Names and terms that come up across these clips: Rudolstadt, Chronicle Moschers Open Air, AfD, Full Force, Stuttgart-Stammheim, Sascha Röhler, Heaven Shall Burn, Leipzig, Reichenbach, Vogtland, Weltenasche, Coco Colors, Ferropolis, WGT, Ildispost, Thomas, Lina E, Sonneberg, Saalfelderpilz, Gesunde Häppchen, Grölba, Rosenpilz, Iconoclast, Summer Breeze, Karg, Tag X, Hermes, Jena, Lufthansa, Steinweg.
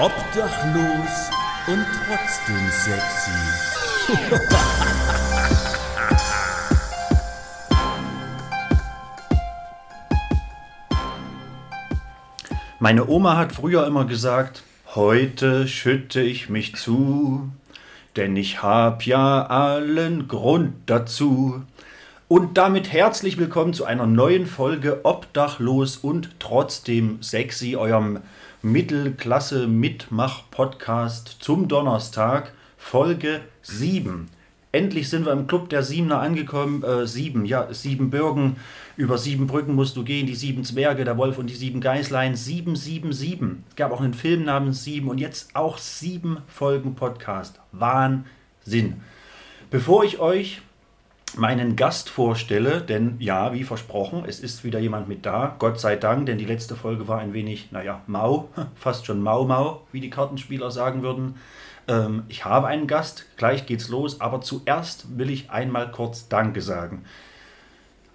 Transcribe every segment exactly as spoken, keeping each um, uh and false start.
Obdachlos und trotzdem sexy. Meine Oma hat früher immer gesagt, heute schütte ich mich zu, denn ich hab ja allen Grund dazu. Und damit herzlich willkommen zu einer neuen Folge Obdachlos und trotzdem sexy, eurem Mittelklasse-Mitmach-Podcast zum Donnerstag, Folge sieben. Endlich sind wir im Club der Siebener angekommen. Äh, sieben, ja, sieben Bürgen. Über sieben Brücken musst du gehen. Die sieben Zwerge, der Wolf und die sieben Geißlein. Sieben, sieben, sieben. Es gab auch einen Film namens Sieben und jetzt auch sieben Folgen Podcast. Wahnsinn. Bevor ich euch meinen Gast vorstelle, denn ja, wie versprochen, es ist wieder jemand mit da. Gott sei Dank, denn die letzte Folge war ein wenig, naja, mau. Fast schon mau-mau, wie die Kartenspieler sagen würden. Ich habe einen Gast, gleich geht's los, aber zuerst will ich einmal kurz Danke sagen.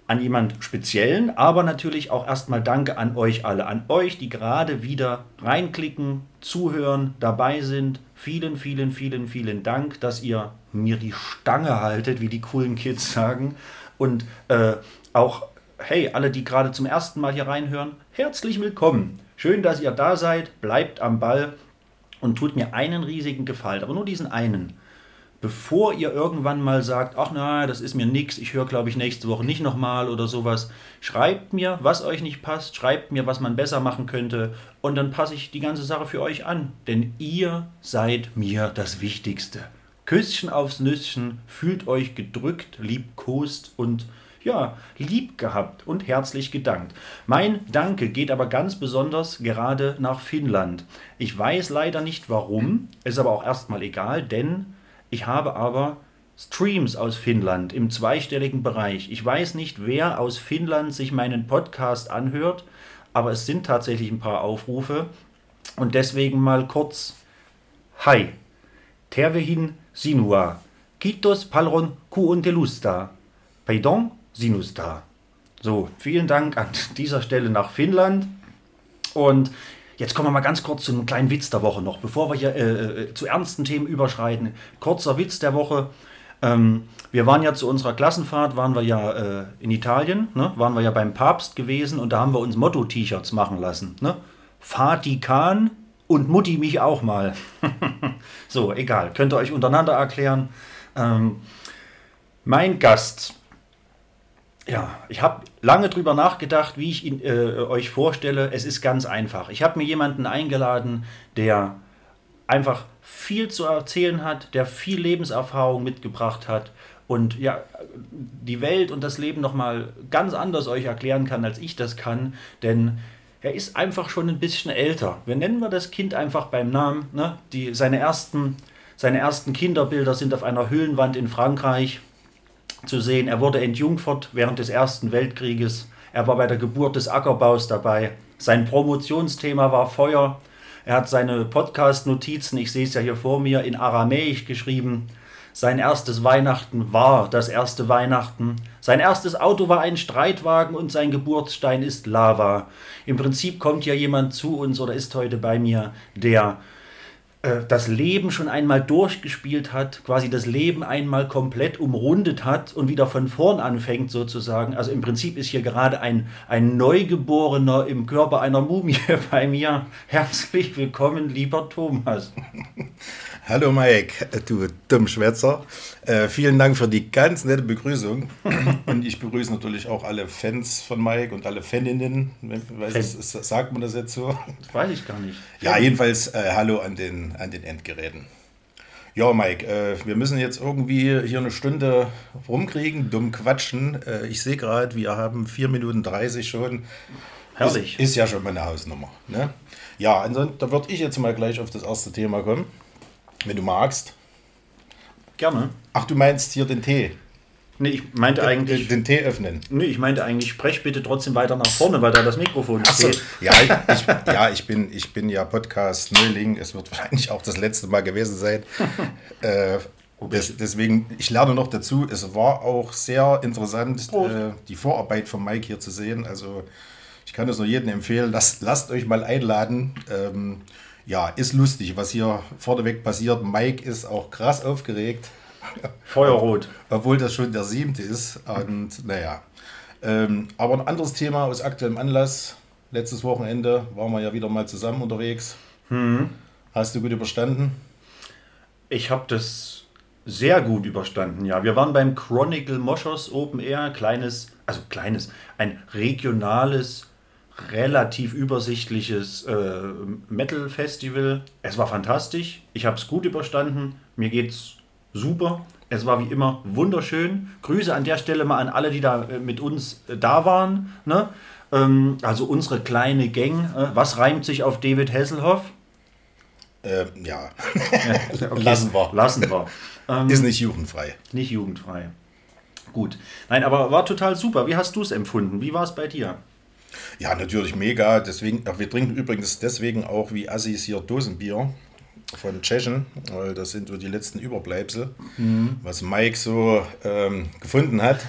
An jemand Speziellen, aber natürlich auch erstmal Danke an euch alle, an euch, die gerade wieder reinklicken, zuhören, dabei sind. Vielen, vielen, vielen, vielen Dank, dass ihr mir die Stange haltet, wie die coolen Kids sagen. Und äh, auch, hey, alle, die gerade zum ersten Mal hier reinhören, herzlich willkommen. Schön, dass ihr da seid, bleibt am Ball. Und tut mir einen riesigen Gefallen, aber nur diesen einen. Bevor ihr irgendwann mal sagt, ach na, das ist mir nix, ich höre, glaube ich, nächste Woche nicht nochmal oder sowas, schreibt mir, was euch nicht passt, schreibt mir, was man besser machen könnte und dann passe ich die ganze Sache für euch an. Denn ihr seid mir das Wichtigste. Küsschen aufs Nüsschen, fühlt euch gedrückt, liebkost und ja, lieb gehabt und herzlich gedankt. Mein Danke geht aber ganz besonders gerade nach Finnland. Ich weiß leider nicht warum, ist aber auch erstmal egal, denn ich habe aber Streams aus Finnland im zweistelligen Bereich. Ich weiß nicht, wer aus Finnland sich meinen Podcast anhört, aber es sind tatsächlich ein paar Aufrufe und deswegen mal kurz Hi, Tervehin Sinua, Kiitos Palron Kuuntelusta, Pardon? Sinus da. So, vielen Dank an dieser Stelle nach Finnland. Und jetzt kommen wir mal ganz kurz zu einem kleinen Witz der Woche noch, bevor wir hier äh, zu ernsten Themen überschreiten. Kurzer Witz der Woche. Ähm, wir waren ja zu unserer Klassenfahrt, waren wir ja äh, in Italien, ne? Waren wir ja beim Papst gewesen und da haben wir uns Motto-T-Shirts machen lassen. Ne? Vatikan und Mutti mich auch mal. So, egal. Könnt ihr euch untereinander erklären. Ähm, mein Gast... Ja, ich habe lange drüber nachgedacht, wie ich ihn, äh, euch vorstelle. Es ist ganz einfach. Ich habe mir jemanden eingeladen, der einfach viel zu erzählen hat, der viel Lebenserfahrung mitgebracht hat und ja, die Welt und das Leben nochmal ganz anders euch erklären kann, als ich das kann. Denn er ist einfach schon ein bisschen älter. Wir nennen wir das Kind einfach beim Namen. Ne? Die, seine ersten, seine ersten Kinderbilder sind auf einer Höhlenwand in Frankreich zu sehen. Er wurde entjungfert während des Ersten Weltkrieges. Er war bei der Geburt des Ackerbaus dabei. Sein Promotionsthema war Feuer. Er hat seine Podcast-Notizen, ich sehe es ja hier vor mir, in Aramäisch geschrieben. Sein erstes Weihnachten war das erste Weihnachten. Sein erstes Auto war ein Streitwagen und sein Geburtsstein ist Lava. Im Prinzip kommt ja jemand zu uns oder ist heute bei mir, der das Leben schon einmal durchgespielt hat, quasi das Leben einmal komplett umrundet hat und wieder von vorn anfängt sozusagen. Also im Prinzip ist hier gerade ein, ein Neugeborener im Körper einer Mumie bei mir. Herzlich willkommen, lieber Thomas. Hallo Mike, du Dummschwätzer. Äh, vielen Dank für die ganz nette Begrüßung. Und ich begrüße natürlich auch alle Fans von Mike und alle Faninnen. Weiß, sagt man das jetzt so? Das weiß ich gar nicht. Ja, jedenfalls äh, hallo an den an den Endgeräten. Ja, Mike, äh, wir müssen jetzt irgendwie hier eine Stunde rumkriegen, dumm quatschen. Äh, ich sehe gerade, wir haben vier Minuten dreißig schon. Herrlich. Ist, ist ja schon mal eine Hausnummer. Ne? Ja, ansonsten, da würde ich jetzt mal gleich auf das erste Thema kommen, wenn du magst. Gerne. Ach, du meinst hier den Tee? Nee, ich meinte den, eigentlich... Den Tee öffnen. Nee, ich meinte eigentlich, sprech bitte trotzdem weiter nach vorne, weil da das Mikrofon so steht. Ja, ich, ich, ja ich, bin, ich bin ja Podcast-Neuling. Es wird wahrscheinlich auch das letzte Mal gewesen sein. äh, des, deswegen, ich lerne noch dazu. Es war auch sehr interessant, äh, die Vorarbeit von Mike hier zu sehen. Also ich kann das nur jedem empfehlen. Lasst, lasst euch mal einladen. Ähm, ja, ist lustig, was hier vorneweg passiert. Mike ist auch krass aufgeregt. Feuerrot. Obwohl das schon der siebte ist. Und naja. Ähm, aber ein anderes Thema aus aktuellem Anlass. Letztes Wochenende waren wir ja wieder mal zusammen unterwegs. Hm. Hast du gut überstanden? Ich habe das sehr gut überstanden, ja. Wir waren beim Chronicle Moschers Open Air. Kleines, also kleines, ein regionales, relativ übersichtliches äh, Metal-Festival. Es war fantastisch. Ich habe es gut überstanden. Mir geht's super. Es war wie immer wunderschön. Grüße an der Stelle mal an alle, die da mit uns da waren. Ne? Also unsere kleine Gang. Was reimt sich auf David Hasselhoff? Ähm, ja. Okay. Lassen wir. Lassen wir. Ähm, Ist nicht jugendfrei. Nicht jugendfrei. Gut. Nein, aber war total super. Wie hast du es empfunden? Wie war es bei dir? Ja, natürlich mega. Deswegen, wir trinken übrigens deswegen auch wie Assis hier Dosenbier. Von Tschechen, weil das sind so die letzten Überbleibsel, mhm. was Mike so ähm, gefunden hat.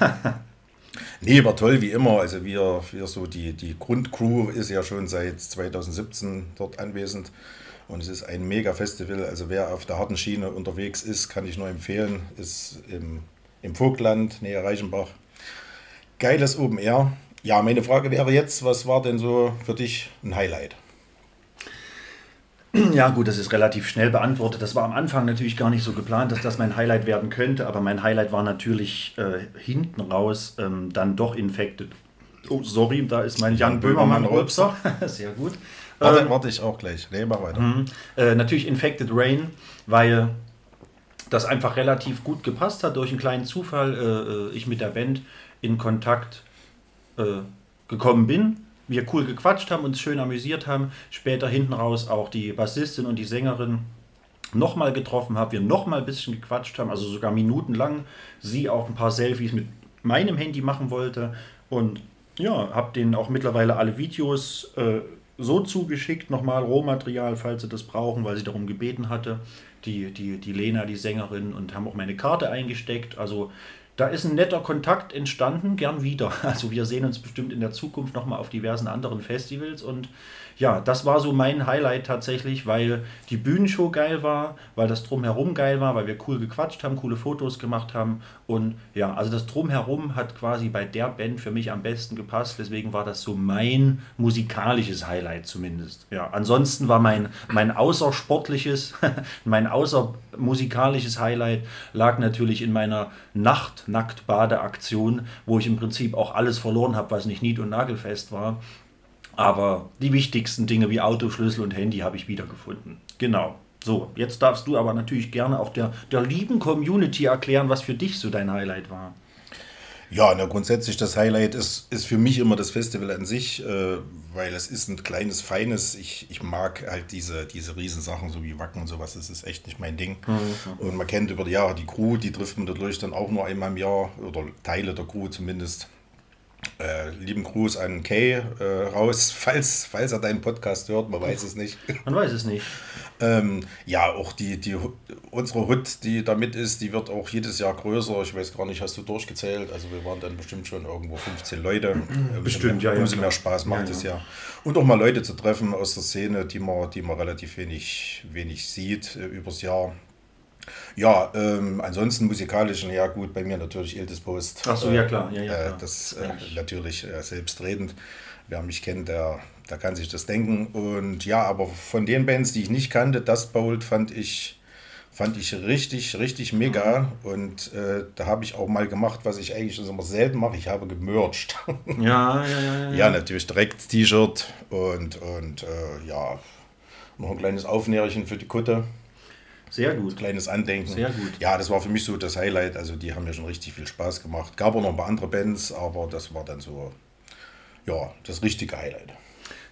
Nee, war toll wie immer. Also wir, wir so die, die Grundcrew ist ja schon seit zweitausendsiebzehn dort anwesend und es ist ein Mega-Festival. Also wer auf der harten Schiene unterwegs ist, kann ich nur empfehlen. Ist im, im Vogtland, Nähe Reichenbach. Geiles Open Air. Ja, meine Frage wäre jetzt, was war denn so für dich ein Highlight? Ja gut, das ist relativ schnell beantwortet. Das war am Anfang natürlich gar nicht so geplant, dass das mein Highlight werden könnte. Aber mein Highlight war natürlich äh, hinten raus ähm, dann doch Infected. Oh, sorry, da ist mein Jan, Jan Böhmermann-Röpser. Sehr gut. Warte, ähm, warte ich auch gleich. Nee, mach weiter. Mh, äh, natürlich Infected Rain, weil das einfach relativ gut gepasst hat. Durch einen kleinen Zufall äh, ich mit der Band in Kontakt äh, gekommen bin. Wir cool gequatscht haben, uns schön amüsiert haben, später hinten raus auch die Bassistin und die Sängerin nochmal getroffen haben, wir nochmal ein bisschen gequatscht haben, also sogar minutenlang, sie auch ein paar Selfies mit meinem Handy machen wollte und ja, habe denen auch mittlerweile alle Videos äh, so zugeschickt, nochmal Rohmaterial, falls sie das brauchen, weil sie darum gebeten hatte, die, die, die Lena, die Sängerin, und haben auch meine Karte eingesteckt, also da ist ein netter Kontakt entstanden, gern wieder. Also wir sehen uns bestimmt in der Zukunft nochmal auf diversen anderen Festivals. Und ja, das war so mein Highlight tatsächlich, weil die Bühnenshow geil war, weil das Drumherum geil war, weil wir cool gequatscht haben, coole Fotos gemacht haben. Und ja, also das Drumherum hat quasi bei der Band für mich am besten gepasst. Deswegen war das so mein musikalisches Highlight zumindest. Ja, ansonsten war mein, mein außersportliches, mein außermusikalisches Highlight lag natürlich in meiner Nacht Nackt-Bade-Aktion, wo ich im Prinzip auch alles verloren habe, was nicht nied- und nagelfest war. Aber die wichtigsten Dinge wie Autoschlüssel und Handy habe ich wiedergefunden. Genau. So, jetzt darfst du aber natürlich gerne auch der, der lieben Community erklären, was für dich so dein Highlight war. Ja, na, grundsätzlich das Highlight ist, ist für mich immer das Festival an sich, äh, weil es ist ein kleines, feines, ich, ich mag halt diese, diese Riesensachen, so wie Wacken und sowas, das ist echt nicht mein Ding. Mhm. Und man kennt über die Jahre die Crew, die trifft man dadurch dann auch nur einmal im Jahr, oder Teile der Crew zumindest. Äh, lieben Gruß an Kay äh, raus, falls, falls er deinen Podcast hört, man weiß es nicht. Man weiß es nicht. ähm, ja, auch die, die unsere Hut, die da mit ist, die wird auch jedes Jahr größer. Ich weiß gar nicht, hast du durchgezählt? Also wir waren dann bestimmt schon irgendwo fünfzehn Leute. Bestimmt, ja. Umso mehr Spaß macht es ja. Und auch mal Leute zu treffen aus der Szene, die man, die man relativ wenig, wenig sieht äh, übers Jahr. Ja, ähm, ansonsten musikalisch, ja gut, bei mir natürlich Ildispost. Ach so, ja klar. Ja, ja, klar. Äh, das äh, natürlich äh, selbstredend. Wer mich kennt, der, der kann sich das denken. Und ja, aber von den Bands, die ich nicht kannte, Dust Bowl fand ich, fand ich richtig, richtig mega. Und äh, da habe ich auch mal gemacht, was ich eigentlich immer selten mache. Ich habe gemercht. Ja, ja, ja, ja. Ja, natürlich direkt T-Shirt und, und äh, ja, noch ein kleines Aufnäherchen für die Kutte. Sehr gut. Kleines Andenken. Sehr gut. Ja, das war für mich so das Highlight. Also die haben ja schon richtig viel Spaß gemacht. Gab auch noch ein paar andere Bands, aber das war dann so, ja, das richtige Highlight.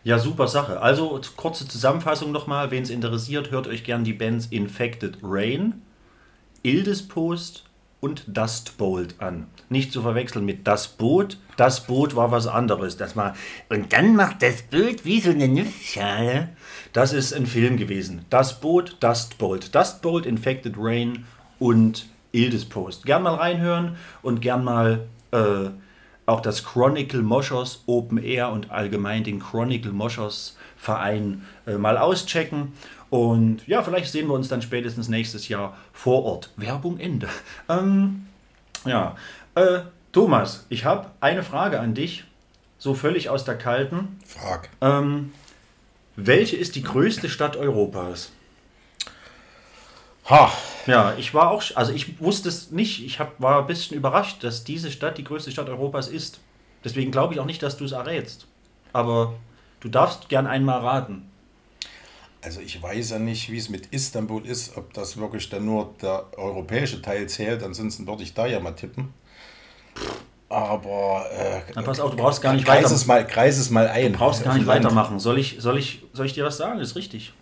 Ja, super Sache. Also kurze Zusammenfassung nochmal. Wen es interessiert, hört euch gern die Bands Infected Rain, Ildispost und Dust Bowl an. Nicht zu verwechseln mit Das Boot. Das Boot war was anderes. Das war, und dann macht das Boot wie so eine Nussschale. Das ist ein Film gewesen. Das Boot, Dust Bowl. Dust Bowl, Infected Rain und Ildispost. Gern mal reinhören und gern mal äh, auch das Chronicle Moschers Open Air und allgemein den Chronicle Moschers Verein äh, mal auschecken. Und ja, vielleicht sehen wir uns dann spätestens nächstes Jahr vor Ort. Werbung Ende. Ähm, ja, äh, Thomas, ich habe eine Frage an dich, so völlig aus der Kalten. Frag. Ähm, welche ist die größte Stadt Europas? Ha. Ja, ich war auch, also ich wusste es nicht, ich hab, war ein bisschen überrascht, dass diese Stadt die größte Stadt Europas ist. Deswegen glaube ich auch nicht, dass du es errätst. Aber du darfst gern einmal raten. Also ich weiß ja nicht, wie es mit Istanbul ist, ob das wirklich dann nur der europäische Teil zählt, ansonsten würde ich da ja mal tippen. Aber äh, na, pass auf, du brauchst gar nicht kreis weiter. Es mal, kreis es mal ein. Du brauchst gar nicht Land. Weitermachen. Soll ich, soll, ich, soll ich dir was sagen? Das ist richtig.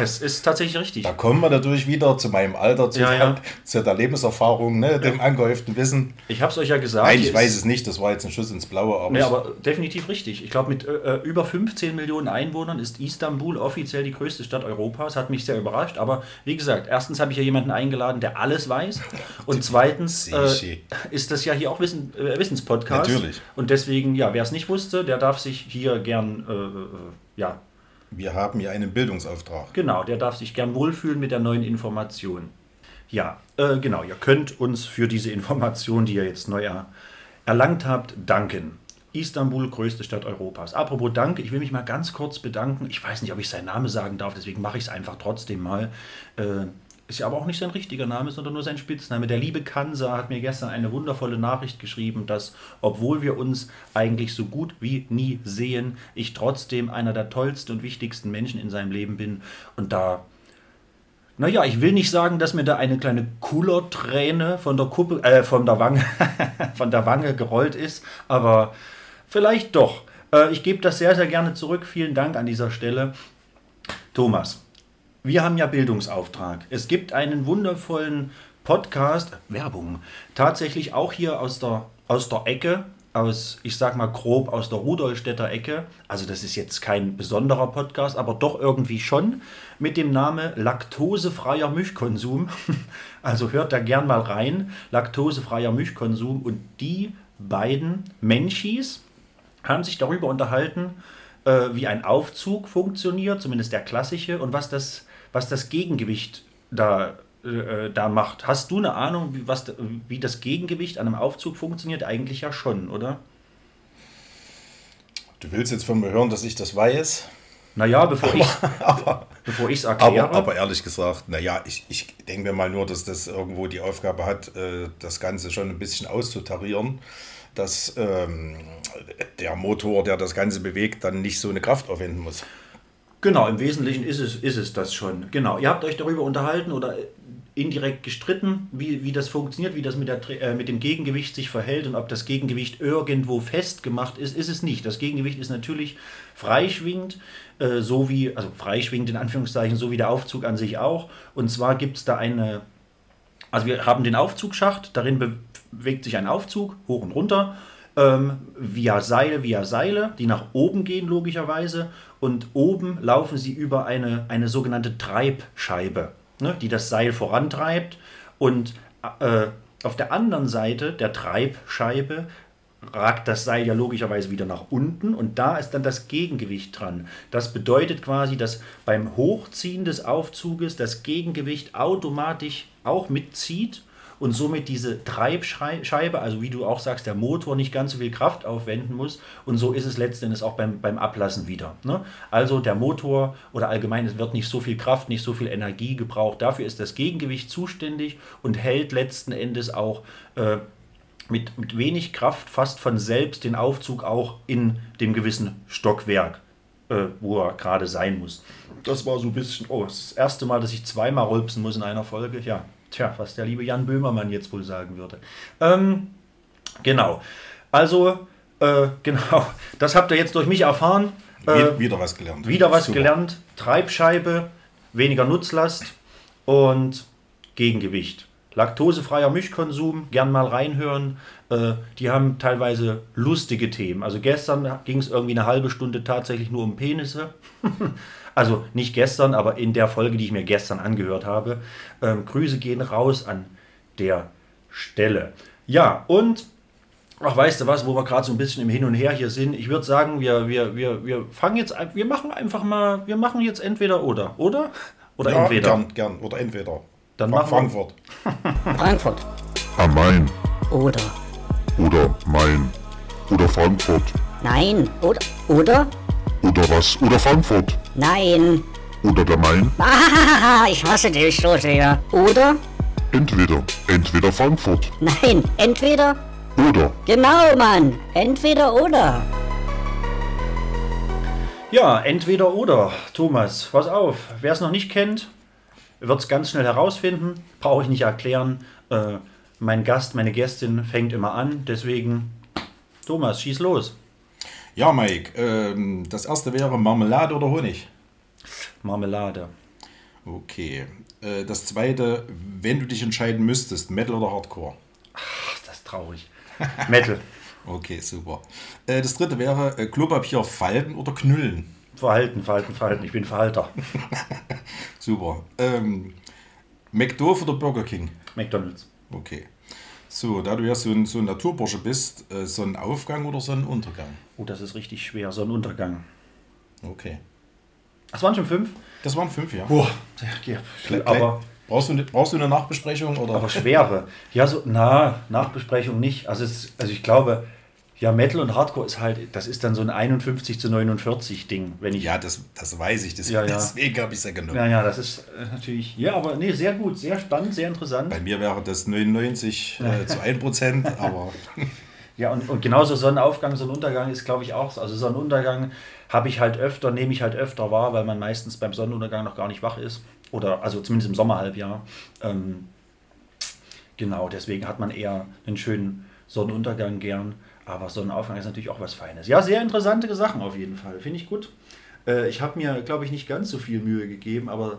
Es ist tatsächlich richtig. Da kommen wir natürlich wieder zu meinem Alter, zu, ja, der, ja. zu der Lebenserfahrung, ne, dem ja. angehäuften Wissen. Ich habe es euch ja gesagt. Nein, ich weiß es nicht. Das war jetzt ein Schuss ins Blaue. Aber, nee, aber definitiv richtig. Ich glaube, mit äh, über fünfzehn Millionen Einwohnern ist Istanbul offiziell die größte Stadt Europas. Hat mich sehr überrascht. Aber wie gesagt, erstens habe ich ja jemanden eingeladen, der alles weiß. Und zweitens äh, ist das ja hier auch Wissen, äh, Wissen Podcast. Natürlich. Und deswegen, ja, wer es nicht wusste, der darf sich hier gern, äh, ja. Wir haben hier einen Bildungsauftrag. Genau, der darf sich gern wohlfühlen mit der neuen Information. Ja, äh, genau, ihr könnt uns für diese Information, die ihr jetzt neu er- erlangt habt, danken. Istanbul, größte Stadt Europas. Apropos Danke, ich will mich mal ganz kurz bedanken. Ich weiß nicht, ob ich seinen Namen sagen darf, deswegen mache ich es einfach trotzdem mal. Äh, Ist ja aber auch nicht sein richtiger Name, sondern nur sein Spitzname. Der liebe Kansa hat mir gestern eine wundervolle Nachricht geschrieben, dass, obwohl wir uns eigentlich so gut wie nie sehen, ich trotzdem einer der tollsten und wichtigsten Menschen in seinem Leben bin. Und da, naja, ich will nicht sagen, dass mir da eine kleine Kullerträne von der Kuppe, äh, von der Wange, von der Wange gerollt ist, aber vielleicht doch. Äh, ich gebe das sehr, sehr gerne zurück. Vielen Dank an dieser Stelle. Thomas. Wir haben ja Bildungsauftrag. Es gibt einen wundervollen Podcast, Werbung, tatsächlich auch hier aus der, aus der Ecke, aus, ich sag mal grob, aus der Rudolstädter Ecke. Also das ist jetzt kein besonderer Podcast, aber doch irgendwie schon, mit dem Namen Laktosefreier Milchkonsum. Also hört da gern mal rein, Laktosefreier Milchkonsum. Und die beiden Menschis haben sich darüber unterhalten, äh, wie ein Aufzug funktioniert, zumindest der klassische, und was das... was das Gegengewicht da, äh, da macht. Hast du eine Ahnung, wie, was, wie das Gegengewicht an einem Aufzug funktioniert? Eigentlich ja schon, oder? Du willst jetzt von mir hören, dass ich das weiß? Naja, bevor ich es erkläre. Aber, aber ehrlich gesagt, naja, ich, ich denke mir mal nur, dass das irgendwo die Aufgabe hat, äh, das Ganze schon ein bisschen auszutarieren, dass ähm, der Motor, der das Ganze bewegt, dann nicht so eine Kraft aufwenden muss. Genau, im Wesentlichen ist es, ist es das schon. Genau, ihr habt euch darüber unterhalten oder indirekt gestritten, wie, wie das funktioniert, wie das mit, der, äh, mit dem Gegengewicht sich verhält und ob das Gegengewicht irgendwo festgemacht ist, ist es nicht. Das Gegengewicht ist natürlich freischwingend, äh, so wie, also freischwingend in Anführungszeichen, so wie der Aufzug an sich auch. Und zwar gibt es da eine, also wir haben den Aufzugschacht, darin bewegt sich ein Aufzug hoch und runter. Via Seil, via Seile, die nach oben gehen logischerweise, und oben laufen sie über eine, eine sogenannte Treibscheibe, ne, die das Seil vorantreibt, und äh, auf der anderen Seite der Treibscheibe ragt das Seil ja logischerweise wieder nach unten, und da ist dann das Gegengewicht dran. Das bedeutet quasi, dass beim Hochziehen des Aufzuges das Gegengewicht automatisch auch mitzieht und somit diese Treibscheibe, also wie du auch sagst, der Motor nicht ganz so viel Kraft aufwenden muss. Und so ist es letzten Endes auch beim, beim Ablassen wieder. Ne? Also der Motor oder allgemein, es wird nicht so viel Kraft, nicht so viel Energie gebraucht. Dafür ist das Gegengewicht zuständig und hält letzten Endes auch äh, mit, mit wenig Kraft fast von selbst den Aufzug auch in dem gewissen Stockwerk, äh, wo er gerade sein muss. Das war so ein bisschen, oh, das ist das erste Mal, dass ich zweimal rülpsen muss in einer Folge, ja. Tja, was der liebe Jan Böhmermann jetzt wohl sagen würde. Ähm, genau, also, äh, genau, das habt ihr jetzt durch mich erfahren. Äh, wieder was gelernt. Wieder was Super. gelernt. Treibscheibe, weniger Nutzlast und Gegengewicht. Laktosefreier Mischkonsum, gern mal reinhören. Äh, die haben teilweise lustige Themen. Also gestern ging es irgendwie eine halbe Stunde tatsächlich nur um Penisse. Also nicht gestern, aber in der Folge, die ich mir gestern angehört habe. Ähm, Grüße gehen raus an der Stelle. Ja, und, ach, weißt du was, wo wir gerade so ein bisschen im Hin und Her hier sind. Ich würde sagen, wir, wir, wir, wir fangen jetzt an, wir machen einfach mal, wir machen jetzt entweder oder, oder? Oder ja, entweder? Gern, gern. Oder entweder. Dann Fra- Frankfurt. Frankfurt. Am Main. Oder. Oder Main. Oder Frankfurt. Nein. Oder. Oder? Oder was? Oder Frankfurt. Nein. Oder der Main. Ah, ich hasse dich so sehr. Oder? Entweder. Entweder Frankfurt. Nein. Entweder. Oder. Genau, Mann. Entweder oder. Ja, entweder oder, Thomas, pass auf, wer es noch nicht kennt, wird es ganz schnell herausfinden, brauche ich nicht erklären, äh, mein Gast, meine Gästin fängt immer an, deswegen, Thomas, schieß los. Ja, Mike, ähm, das erste wäre Marmelade oder Honig? Marmelade. Okay, äh, das zweite, wenn du dich entscheiden müsstest, Metal oder Hardcore? Ach, das ist traurig, Metal. Okay, super. Das dritte wäre Klopapier falten oder knüllen? Verhalten, verhalten, verhalten. Ich bin Verhalter. Super. Ähm, McDoof oder Burger King? McDonalds. Okay. So, da du ja so ein, so ein Naturbursche bist, Sonnenaufgang oder Sonnenuntergang? Oh, das ist richtig schwer. Sonnenuntergang. Okay. Das waren schon fünf? Das waren fünf, ja. Oh, ja, Kle- aber... Brauchst du, brauchst du eine Nachbesprechung? Oder? Aber schwere. Ja, so, na, Nachbesprechung nicht. Also, es, also ich glaube, ja, Metal und Hardcore ist halt, das ist dann so ein einundfünfzig zu neunundvierzig Ding. Wenn ich, ja, das, das weiß ich, das, ja, ja. Deswegen habe ich es ja genommen. Ja, ja, das ist natürlich, ja, aber nee, sehr gut, sehr spannend, sehr interessant. Bei mir wäre das neunundneunzig äh, zu ein Prozent, aber... Ja, und, und genauso Sonnenaufgang, Sonnenuntergang ist, glaube ich, auch so. Also Sonnenuntergang habe ich halt öfter, nehme ich halt öfter wahr, weil man meistens beim Sonnenuntergang noch gar nicht wach ist. Oder, also zumindest im Sommerhalbjahr. Ähm, genau, deswegen hat man eher einen schönen Sonnenuntergang gern. Aber Sonnenaufgang ist natürlich auch was Feines. Ja, sehr interessante Sachen auf jeden Fall. Finde ich gut. Äh, ich habe mir, glaube ich, nicht ganz so viel Mühe gegeben, aber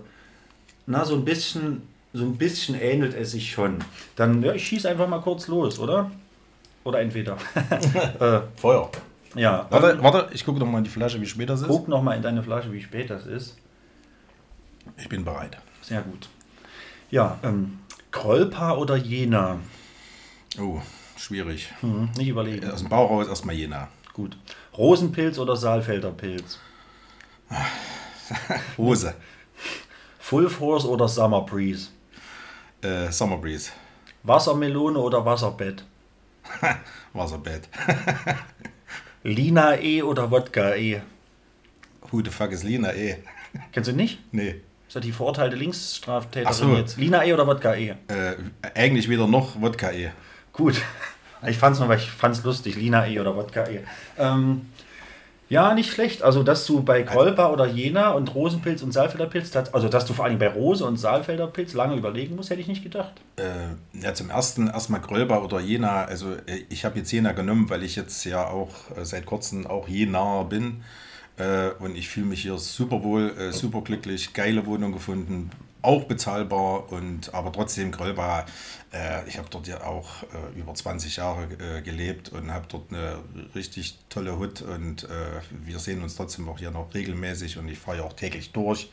na, so ein bisschen, so ein bisschen ähnelt es sich schon. Dann, ja, ich schieße einfach mal kurz los, oder? Oder entweder. äh, Feuer. Ja. Warte, warte, ich gucke nochmal in die Flasche, wie spät das ist. Guck nochmal in deine Flasche, wie spät das ist. Ich bin bereit. Sehr gut. Ja, ähm, Grölba oder Jena? Oh, schwierig. Hm, nicht überlegen. Aus dem Bauch raus erstmal Jena. Gut. Rosenpilz oder Saalfelderpilz? Hose. Full Force oder Summer Breeze? Äh, Summer Breeze. Wassermelone oder Wasserbett? Wasserbett. Lina E oder Wodka E? Who the fuck is Lina E? Kennst du nicht? Nee. Ist ja die verurteilte Linksstraftäterin so. Jetzt. Lina E oder Wodka E? Äh, eigentlich weder noch Wodka E. Gut. Ich fand's nur, weil ich fand's lustig. Lina E oder Wodka E. Ähm, ja, nicht schlecht. Also, dass du bei Grölba oder Jena und Rosenpilz und Saalfelderpilz, also dass du vor allem bei Rose und Saalfelderpilz lange überlegen musst, hätte ich nicht gedacht. Äh, ja, zum ersten erstmal Grölba oder Jena. Also, ich habe jetzt Jena genommen, weil ich jetzt ja auch seit kurzem auch Jenaer bin. Äh, und ich fühle mich hier super wohl, äh, super glücklich, geile Wohnung gefunden, auch bezahlbar, und aber trotzdem Grölba, äh, ich habe dort ja auch äh, über zwanzig Jahre äh, gelebt und habe dort eine richtig tolle Hut, und äh, wir sehen uns trotzdem auch hier noch regelmäßig, und ich fahre ja auch täglich durch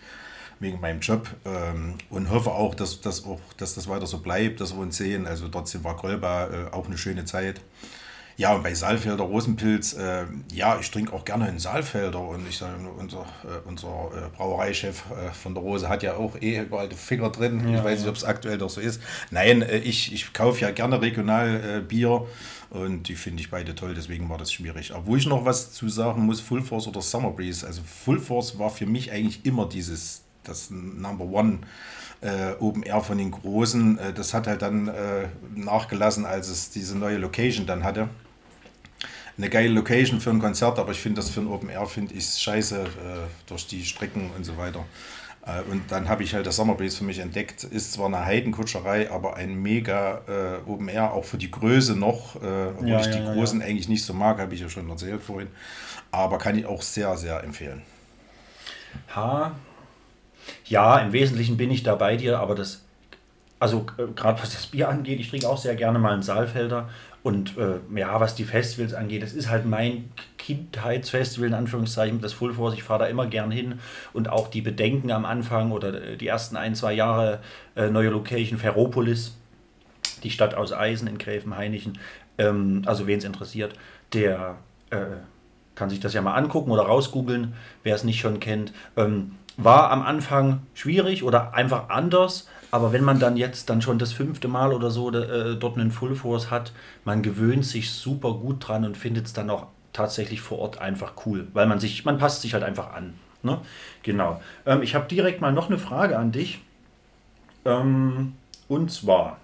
wegen meinem Job, ähm, und hoffe auch dass, dass auch, dass das weiter so bleibt, dass wir uns sehen. Also trotzdem war Grölba äh, auch eine schöne Zeit. Ja, und bei Saalfelder Rosenpilz, äh, ja, ich trinke auch gerne einen Saalfelder, und ich sage, unser, unser äh, Brauereichef äh, von der Rose hat ja auch eh alte Finger drin. Ja, ich weiß ja. Nicht, ob es aktuell doch so ist. Nein, äh, ich, ich kaufe ja gerne regional äh, Bier, und die finde ich beide toll, deswegen war das schwierig. Obwohl ich noch was zu sagen muss, Full Force oder Summer Breeze. Also Full Force war für mich eigentlich immer dieses, das Number One äh, Open Air von den Großen. Äh, das hat halt dann äh, nachgelassen, als es diese neue Location dann hatte. Eine geile Location für ein Konzert, aber ich finde das für ein Open Air, finde ich scheiße, äh, durch die Strecken und so weiter. Äh, und dann habe ich halt das Summer Breeze für mich entdeckt. Ist zwar eine Heidenkutscherei, aber ein mega äh, Open Air, auch für die Größe noch. Äh, obwohl ja, ich ja, die ja, Großen ja. eigentlich nicht so mag, habe ich ja schon erzählt vorhin. Aber kann ich auch sehr, sehr empfehlen. Ha. Ja, im Wesentlichen bin ich da bei dir, aber das, also äh, gerade was das Bier angeht, ich trinke auch sehr gerne mal einen Saalfelder. Und äh, ja, was die Festivals angeht, das ist halt mein Kindheitsfestival, in Anführungszeichen, das Full Force. Ich fahre da immer gern hin. Und auch die Bedenken am Anfang oder die ersten ein, zwei Jahre äh, neue Location, Ferropolis, die Stadt aus Eisen in Gräfenhainichen. Ähm, also wen es interessiert, der äh, kann sich das ja mal angucken oder rausgoogeln, wer es nicht schon kennt. Ähm, war am Anfang schwierig oder einfach anders, aber wenn man dann jetzt dann schon das fünfte Mal oder so äh, dort einen Full Force hat, man gewöhnt sich super gut dran und findet es dann auch tatsächlich vor Ort einfach cool, weil man sich, man passt sich halt einfach an. Ne? Genau. Ähm, ich habe direkt mal noch eine Frage an dich. Ähm, und zwar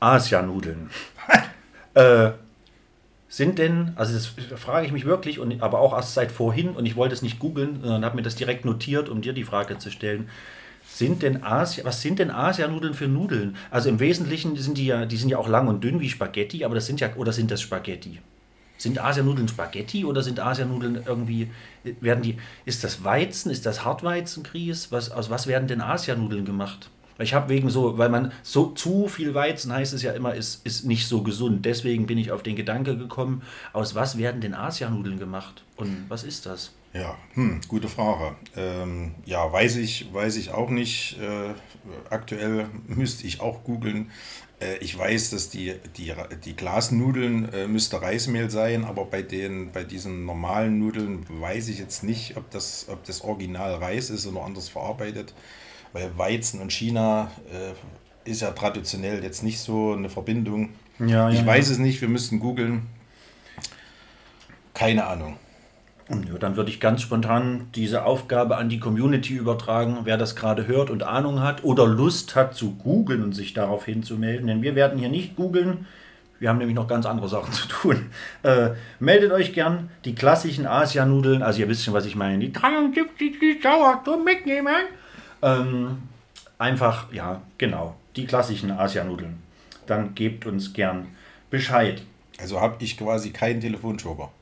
Asianudeln. äh, sind denn, also das frage ich mich wirklich, und aber auch erst seit vorhin, und ich wollte es nicht googeln, sondern habe mir das direkt notiert, um dir die Frage zu stellen. Sind denn Asi- was sind denn Asianudeln für Nudeln? Also im Wesentlichen sind die ja, die sind ja auch lang und dünn wie Spaghetti, aber das sind ja, oder sind das Spaghetti? Sind Asianudeln Spaghetti oder sind Asianudeln irgendwie, werden die, ist das Weizen, ist das Hartweizengrieß? Was, aus was werden denn Asianudeln gemacht? Ich habe wegen so, weil man so zu viel Weizen, heißt es ja immer, ist, ist nicht so gesund. Deswegen bin ich auf den Gedanke gekommen, aus was werden denn Asianudeln gemacht? Und was ist das? Ja, hm, gute Frage. Ähm, ja, weiß ich, weiß ich auch nicht. Äh, aktuell müsste ich auch googeln. Ich weiß, dass die, die, die Glasnudeln äh, müsste Reismehl sein, aber bei, den, bei diesen normalen Nudeln weiß ich jetzt nicht, ob das, ob das Original Reis ist oder anders verarbeitet, weil Weizen und China äh, ist ja traditionell jetzt nicht so eine Verbindung. Ja, ich ja, weiß ja. es nicht, wir müssten googeln. Keine Ahnung. Ja, dann würde ich ganz spontan diese Aufgabe an die Community übertragen, wer das gerade hört und Ahnung hat oder Lust hat zu googeln und sich darauf hinzumelden, denn wir werden hier nicht googeln, wir haben nämlich noch ganz andere Sachen zu tun. Äh, meldet euch gern, die klassischen Asianudeln, also ihr wisst schon, was ich meine, die dreiundsiebzig Sauer zum Mitnehmen. Ähm, einfach, ja, genau, die klassischen Asianudeln. Dann gebt uns gern Bescheid. Also habe ich quasi keinen Telefonschober.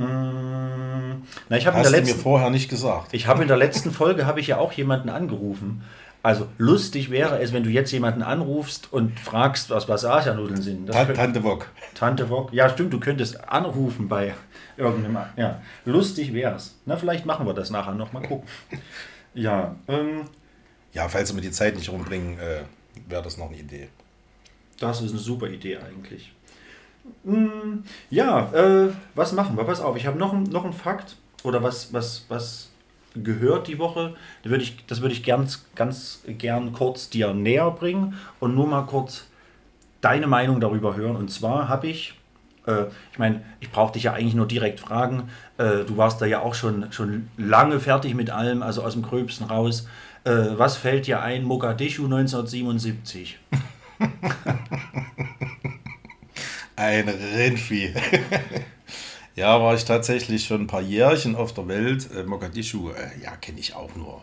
Na, ich habe in der letzten, mir vorher nicht gesagt. Ich habe in der letzten Folge habe ich ja auch jemanden angerufen. Also lustig wäre es, wenn du jetzt jemanden anrufst und fragst, was, was Asianudeln sind. Das Tante, könnte, Tante Wok. Tante Wok. Ja, stimmt. Du könntest anrufen bei irgendeinem. Ja, lustig wär's. Na, vielleicht machen wir das nachher noch mal gucken. Ja. Ähm, ja, falls wir die Zeit nicht rumbringen, äh, wäre das noch eine Idee. Das ist eine super Idee eigentlich. Ja, äh, was machen wir? Pass auf, ich habe noch, noch einen Fakt oder was, was, was gehört die Woche. Das würde ich, das würde ich ganz, ganz gern kurz dir näher bringen und nur mal kurz deine Meinung darüber hören. Und zwar habe ich, äh, ich meine, ich brauche dich ja eigentlich nur direkt fragen. Äh, du warst da ja auch schon, schon lange fertig mit allem, also aus dem Gröbsten raus. Äh, was fällt dir ein? Mogadischu neunzehnhundertsiebenundsiebzig. Ein Rindvieh. Ja, war ich tatsächlich schon ein paar Jährchen auf der Welt. Äh, Mogadischu, äh, ja, kenne ich auch nur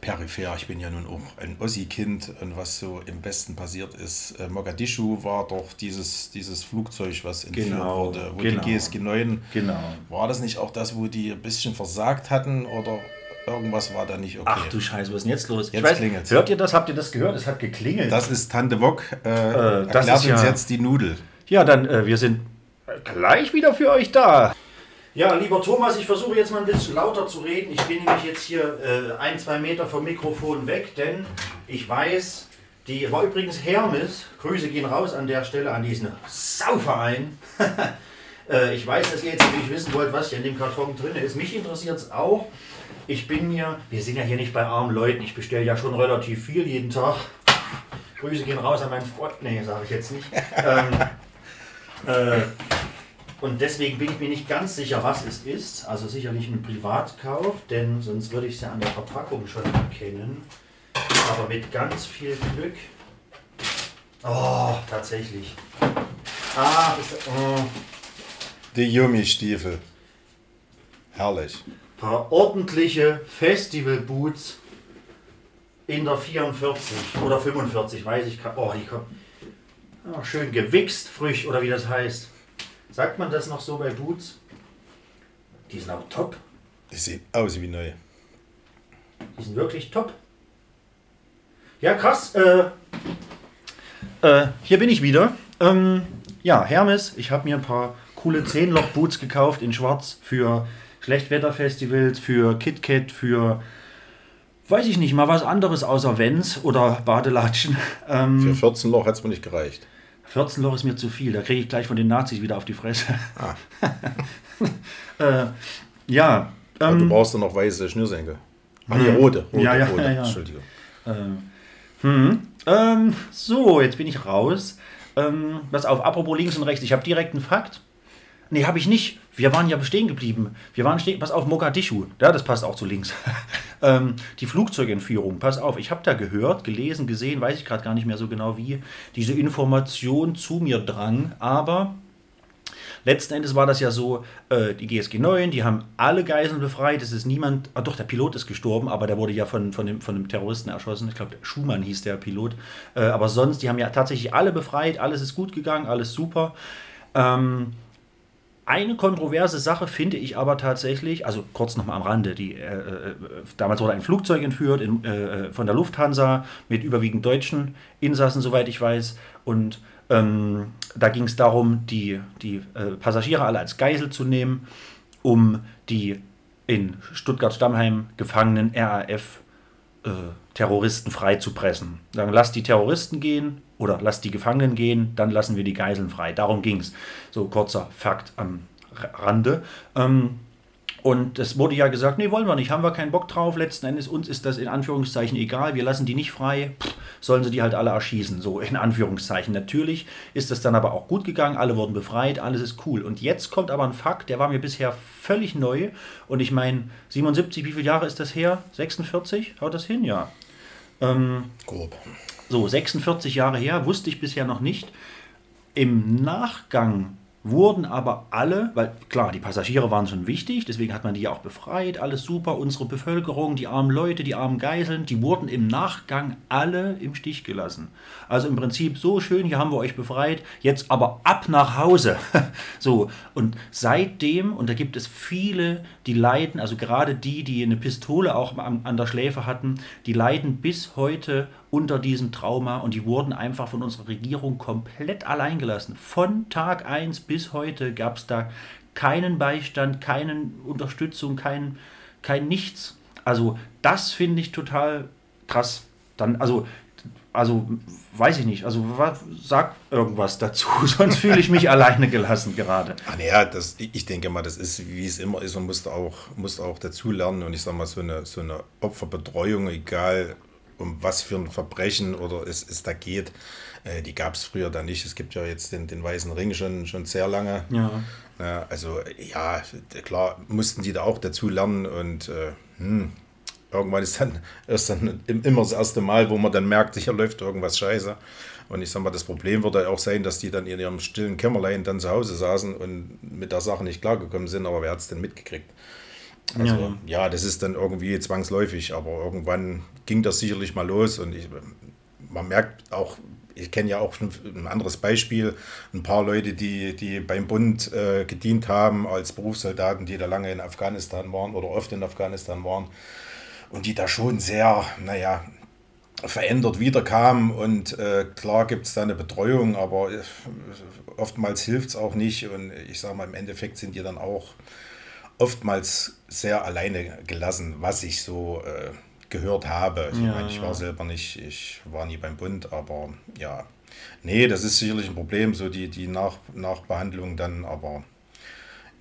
peripher. Ich bin ja nun auch ein Ossi-Kind und was so im Westen passiert ist. Äh, Mogadischu war doch dieses, dieses Flugzeug, was entführt genau, wurde. Wo genau, die G S G neun, genau. War das nicht auch das, wo die ein bisschen versagt hatten oder irgendwas war da nicht okay? Ach du Scheiße, was ist denn jetzt los? Jetzt klingelt es. Hört ihr das? Habt ihr das gehört? Es hat geklingelt. Das ist Tante Wok. Äh, äh, das erklärt ist uns ja jetzt die Nudel. Ja, dann, äh, wir sind gleich wieder für euch da. Ja, lieber Thomas, ich versuche jetzt mal ein bisschen lauter zu reden. Ich bin nämlich jetzt hier äh, ein, zwei Meter vom Mikrofon weg, denn ich weiß, die war übrigens Hermes, Grüße gehen raus an der Stelle an diesen Sauverein. äh, ich weiß, dass ihr jetzt natürlich wissen wollt, was hier in dem Karton drin ist. Mich interessiert es auch. Ich bin hier, wir sind ja hier nicht bei armen Leuten, ich bestelle ja schon relativ viel jeden Tag. Grüße gehen raus an meinen Freund, nee, sage ich jetzt nicht. Ähm, Äh, und deswegen bin ich mir nicht ganz sicher, was es ist. Also sicherlich ein Privatkauf, denn sonst würde ich es ja an der Verpackung schon erkennen. Aber mit ganz viel Glück. Oh, tatsächlich. Ah, ist das, oh. Die Yummy-Stiefel. Herrlich. Ein paar ordentliche Festival-Boots in der vierundvierzig oder fünfundvierzig, weiß ich gar nicht. Oh, die kommen. Oh, schön gewichst, frisch oder wie das heißt. Sagt man das noch so bei Boots? Die sind auch top. Die sehen aus wie neu. Die sind wirklich top. Ja, krass. Äh, äh, hier bin ich wieder. Ähm, ja, Hermes. Ich habe mir ein paar coole zehn-Loch-Boots gekauft in Schwarz für Schlechtwetterfestivals, für KitKat, für... Weiß ich nicht, mal was anderes außer Vans oder Badelatschen. Ähm, Für vierzehn Loch hat es mir nicht gereicht. vierzehn Loch ist mir zu viel, da kriege ich gleich von den Nazis wieder auf die Fresse. Ah. äh, ja. Ähm, du brauchst dann noch weiße Schnürsenkel. Ach nee, rote. rote, ja, ja, rote. Ja, ja. Entschuldigung. Äh, hm. ähm, so, jetzt bin ich raus. Ähm, pass auf, apropos links und rechts, ich habe direkt einen Fakt. Nee, habe ich nicht. Wir waren ja stehen geblieben. Wir waren stehen, pass auf, Mogadischu. Ja, das passt auch zu links. ähm, die Flugzeugentführung, pass auf. Ich habe da gehört, gelesen, gesehen, weiß ich gerade gar nicht mehr so genau wie, diese Information zu mir drang. Aber letzten Endes war das ja so, äh, die G S G neun, die haben alle Geiseln befreit. Es ist niemand, ah doch, der Pilot ist gestorben, aber der wurde ja von, von, dem, von einem Terroristen erschossen. Ich glaube, Schumann hieß der Pilot. Äh, aber sonst, die haben ja tatsächlich alle befreit. Alles ist gut gegangen, alles super. Ähm... Eine kontroverse Sache finde ich aber tatsächlich, also kurz nochmal am Rande, die, äh, damals wurde ein Flugzeug entführt in, äh, von der Lufthansa mit überwiegend deutschen Insassen, soweit ich weiß. Und ähm, da ging es darum, die, die äh, Passagiere alle als Geisel zu nehmen, um die in Stuttgart-Stammheim gefangenen R A F-Terroristen äh, freizupressen. Sagen, lasst die Terroristen gehen. Oder lasst die Gefangenen gehen, dann lassen wir die Geiseln frei. Darum ging es. So kurzer Fakt am Rande. Ähm, und es wurde ja gesagt, nee, wollen wir nicht, haben wir keinen Bock drauf. Letzten Endes, uns ist das in Anführungszeichen egal, wir lassen die nicht frei, pff, sollen sie die halt alle erschießen, so in Anführungszeichen. Natürlich ist das dann aber auch gut gegangen, alle wurden befreit, alles ist cool. Und jetzt kommt aber ein Fakt, der war mir bisher völlig neu. Und ich meine, siebenundsiebzig, wie viele Jahre ist das her? sechsundvierzig? Haut das hin? Ja. Ähm, Grob. So, sechsundvierzig Jahre her, wusste ich bisher noch nicht. Im Nachgang wurden aber alle, weil klar, die Passagiere waren schon wichtig, deswegen hat man die ja auch befreit, alles super, unsere Bevölkerung, die armen Leute, die armen Geiseln, die wurden im Nachgang alle im Stich gelassen. Also im Prinzip so schön, hier haben wir euch befreit, jetzt aber ab nach Hause. So, und seitdem, und da gibt es viele, die leiden, also gerade die, die eine Pistole auch an der Schläfe hatten, die leiden bis heute unter diesem Trauma und die wurden einfach von unserer Regierung komplett alleingelassen. Von Tag eins bis heute gab es da keinen Beistand, keine Unterstützung, kein, kein nichts. Also das finde ich total krass. Dann, also, also weiß ich nicht, also sag irgendwas dazu, sonst fühle ich mich alleine gelassen gerade. Ach ja, das, ich denke mal, das ist, wie es immer ist, man muss auch, muss auch dazu lernen und ich sage mal, so eine, so eine Opferbetreuung, egal um was für ein Verbrechen oder es, es da geht, äh, die gab es früher da nicht. Es gibt ja jetzt den, den Weißen Ring schon, schon sehr lange. Ja. Äh, also ja, klar mussten die da auch dazu lernen und äh, hm, irgendwann ist dann, ist dann immer das erste Mal, wo man dann merkt, hier läuft irgendwas scheiße. Und ich sag mal, das Problem wird ja auch sein, dass die dann in ihrem stillen Kämmerlein dann zu Hause saßen und mit der Sache nicht klargekommen sind, aber wer hat es denn mitgekriegt? Also, ja. ja, das ist dann irgendwie zwangsläufig, aber irgendwann ging das sicherlich mal los und ich, man merkt auch, ich kenne ja auch ein anderes Beispiel, ein paar Leute, die, die beim Bund äh, gedient haben als Berufssoldaten, die da lange in Afghanistan waren oder oft in Afghanistan waren und die da schon sehr, naja, verändert wiederkamen und äh, klar gibt es da eine Betreuung, aber oftmals hilft es auch nicht und ich sage mal, im Endeffekt sind die dann auch oftmals sehr alleine gelassen, was ich so äh, gehört habe. Ich ja, meine, ich war selber nicht, ich war nie beim Bund, aber ja, nee, das ist sicherlich ein Problem, so die, die Nach- Nachbehandlung dann, aber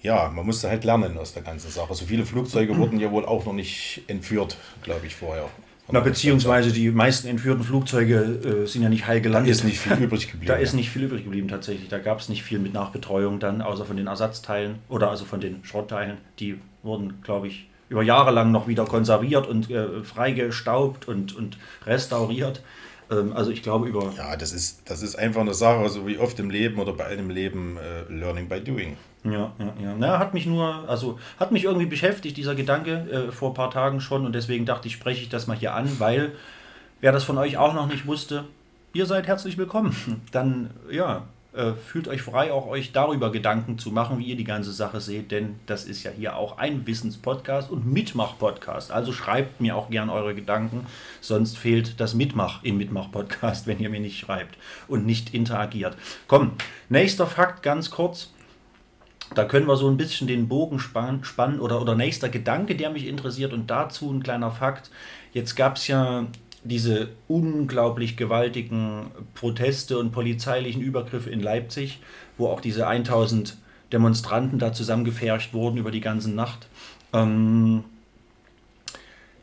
ja, man musste halt lernen aus der ganzen Sache. So viele Flugzeuge wurden ja wohl auch noch nicht entführt, glaube ich, vorher. Na, beziehungsweise die meisten entführten Flugzeuge äh, sind ja nicht heil gelandet. Da ist nicht viel übrig geblieben. Da ist nicht viel übrig geblieben tatsächlich. Da gab es nicht viel mit Nachbetreuung dann, außer von den Ersatzteilen oder also von den Schrottteilen. Die wurden, glaube ich, über Jahre lang noch wieder konserviert und äh, freigestaubt und, und restauriert. Ähm, also ich glaube über... Ja, das ist, das ist einfach eine Sache, so wie oft im Leben oder bei allem Leben, äh, learning by doing. Ja, ja, ja. Na, hat mich nur, also hat mich irgendwie beschäftigt, dieser Gedanke äh, vor ein paar Tagen schon und deswegen dachte ich, spreche ich das mal hier an, weil wer das von euch auch noch nicht wusste, ihr seid herzlich willkommen. Dann, ja, äh, fühlt euch frei, auch euch darüber Gedanken zu machen, wie ihr die ganze Sache seht, denn das ist ja hier auch ein Wissenspodcast und Mitmach-Podcast. Also schreibt mir auch gern eure Gedanken, sonst fehlt das Mitmach im Mitmach-Podcast, wenn ihr mir nicht schreibt und nicht interagiert. Komm, nächster Fakt ganz kurz. Da können wir so ein bisschen den Bogen spannen oder, oder nächster Gedanke, der mich interessiert und dazu ein kleiner Fakt. Jetzt gab es ja diese unglaublich gewaltigen Proteste und polizeilichen Übergriffe in Leipzig, wo auch diese tausend Demonstranten da zusammengepfercht wurden über die ganze Nacht. Ähm,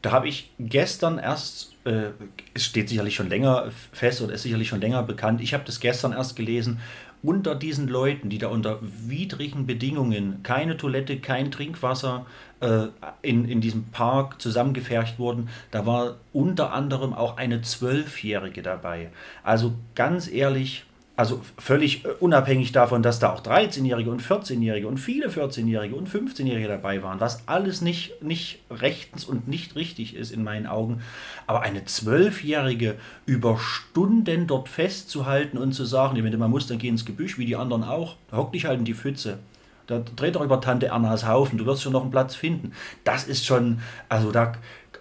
da habe ich gestern erst, äh, es steht sicherlich schon länger fest oder ist sicherlich schon länger bekannt, ich habe das gestern erst gelesen, unter diesen Leuten, die da unter widrigen Bedingungen, keine Toilette, kein Trinkwasser, äh, in, in diesem Park zusammengepfercht wurden, da war unter anderem auch eine Zwölfjährige dabei. Also ganz ehrlich, also völlig unabhängig davon, dass da auch dreizehnjährige und vierzehnjährige und viele vierzehnjährige und fünfzehnjährige dabei waren, was alles nicht, nicht rechtens und nicht richtig ist in meinen Augen. Aber eine Zwölfjährige über Stunden dort festzuhalten und zu sagen, wenn du mal musst, dann geh ins Gebüsch, wie die anderen auch, da hock dich halt in die Pfütze. Da dreh doch über Tante Ernas Haufen, du wirst schon noch einen Platz finden. Das ist schon, also da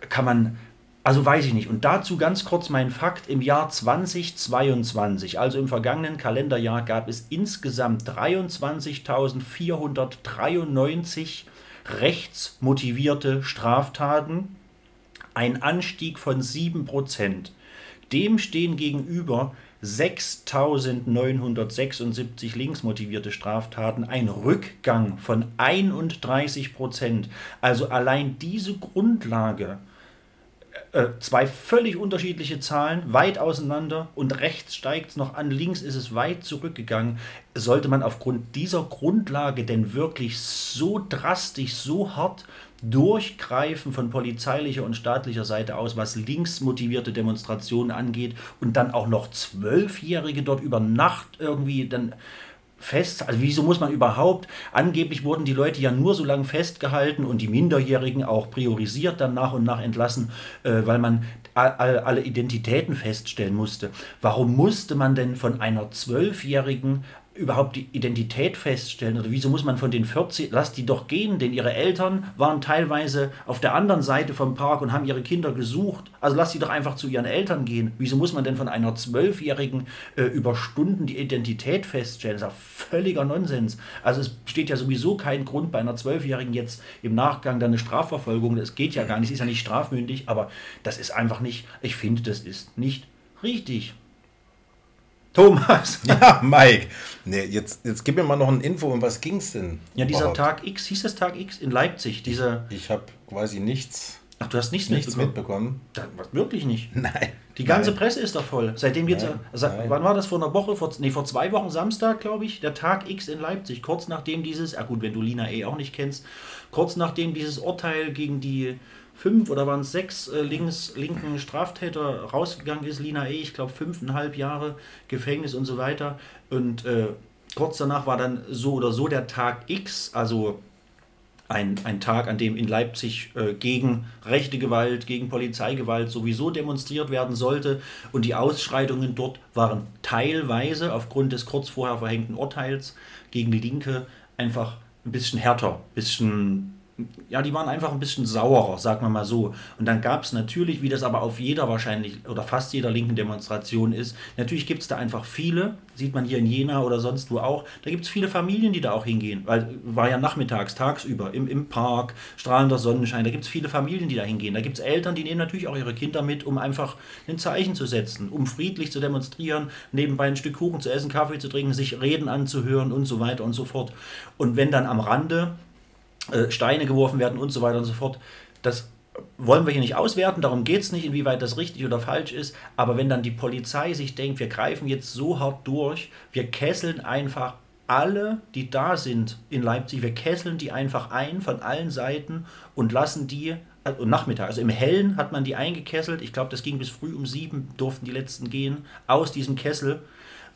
kann man... Also weiß ich nicht. Und dazu ganz kurz mein Fakt. Im Jahr zweitausendzweiundzwanzig, also im vergangenen Kalenderjahr, gab es insgesamt dreiundzwanzigtausendvierhundertdreiundneunzig rechtsmotivierte Straftaten. Ein Anstieg von sieben Prozent. Dem stehen gegenüber sechstausendneunhundertsechsundsiebzig linksmotivierte Straftaten, ein Rückgang von einunddreißig Prozent. Also allein diese Grundlage... Zwei völlig unterschiedliche Zahlen, weit auseinander, und rechts steigt es noch an, links ist es weit zurückgegangen. Sollte man aufgrund dieser Grundlage denn wirklich so drastisch, so hart durchgreifen von polizeilicher und staatlicher Seite aus, was linksmotivierte Demonstrationen angeht, und dann auch noch Zwölfjährige dort über Nacht irgendwie dann... fest, also wieso muss man überhaupt, angeblich wurden die Leute ja nur so lange festgehalten und die Minderjährigen auch priorisiert dann nach und nach entlassen, äh, weil man all, alle Identitäten feststellen musste. Warum musste man denn von einer Zwölfjährigen überhaupt die Identität feststellen? Oder wieso muss man von den vierzehn, lasst die doch gehen, denn ihre Eltern waren teilweise auf der anderen Seite vom Park und haben ihre Kinder gesucht. Also lasst sie doch einfach zu ihren Eltern gehen. Wieso muss man denn von einer Zwölfjährigen äh, über Stunden die Identität feststellen? Das ist ja völliger Nonsens. Also es steht ja sowieso kein Grund, bei einer Zwölfjährigen jetzt im Nachgang dann eine Strafverfolgung, das geht ja gar nicht, ist ja nicht strafmündig, aber das ist einfach nicht, ich finde, das ist nicht richtig. Thomas. Ja, Mike. Nee, jetzt, jetzt gib mir mal noch ein Info, um was ging's denn? Ja, dieser überhaupt? Tag X, hieß das Tag X in Leipzig? Dieser. Ich, ich habe quasi nichts. Ach, du hast nichts, nichts mitbekommen? mitbekommen? Da, wirklich nicht? Nein. Die ganze Nein. Presse ist da voll. Seitdem geht's. Nein, also, nein. Wann war das? Vor einer Woche? Vor, nee, vor zwei Wochen Samstag, glaube ich. Der Tag X in Leipzig. Kurz nachdem dieses, ah gut, wenn du Lina E auch nicht kennst, kurz nachdem dieses Urteil gegen die fünf oder waren es sechs äh, links, linken Straftäter rausgegangen ist, Lina E, ich glaube fünfeinhalb Jahre Gefängnis und so weiter. Und äh, kurz danach war dann so oder so der Tag X, also ein, ein Tag, an dem in Leipzig äh, gegen rechte Gewalt, gegen Polizeigewalt sowieso demonstriert werden sollte. Und die Ausschreitungen dort waren teilweise aufgrund des kurz vorher verhängten Urteils gegen die Linke einfach ein bisschen härter, ein bisschen... Ja, die waren einfach ein bisschen saurer, sagen wir mal so. Und dann gab es natürlich, wie das aber auf jeder wahrscheinlich oder fast jeder linken Demonstration ist, natürlich gibt es da einfach viele, sieht man hier in Jena oder sonst wo auch, da gibt es viele Familien, die da auch hingehen, weil war ja nachmittags, tagsüber, im, im Park, strahlender Sonnenschein, da gibt es viele Familien, die da hingehen. Da gibt es Eltern, die nehmen natürlich auch ihre Kinder mit, um einfach ein Zeichen zu setzen, um friedlich zu demonstrieren, nebenbei ein Stück Kuchen zu essen, Kaffee zu trinken, sich Reden anzuhören und so weiter und so fort. Und wenn dann am Rande Steine geworfen werden und so weiter und so fort. Das wollen wir hier nicht auswerten, darum geht es nicht, inwieweit das richtig oder falsch ist, aber wenn dann die Polizei sich denkt, wir greifen jetzt so hart durch, wir kesseln einfach alle, die da sind in Leipzig, wir kesseln die einfach ein von allen Seiten und lassen die, also Nachmittag, also im Hellen hat man die eingekesselt, ich glaube, das ging bis früh um sieben, durften die Letzten gehen, aus diesem Kessel.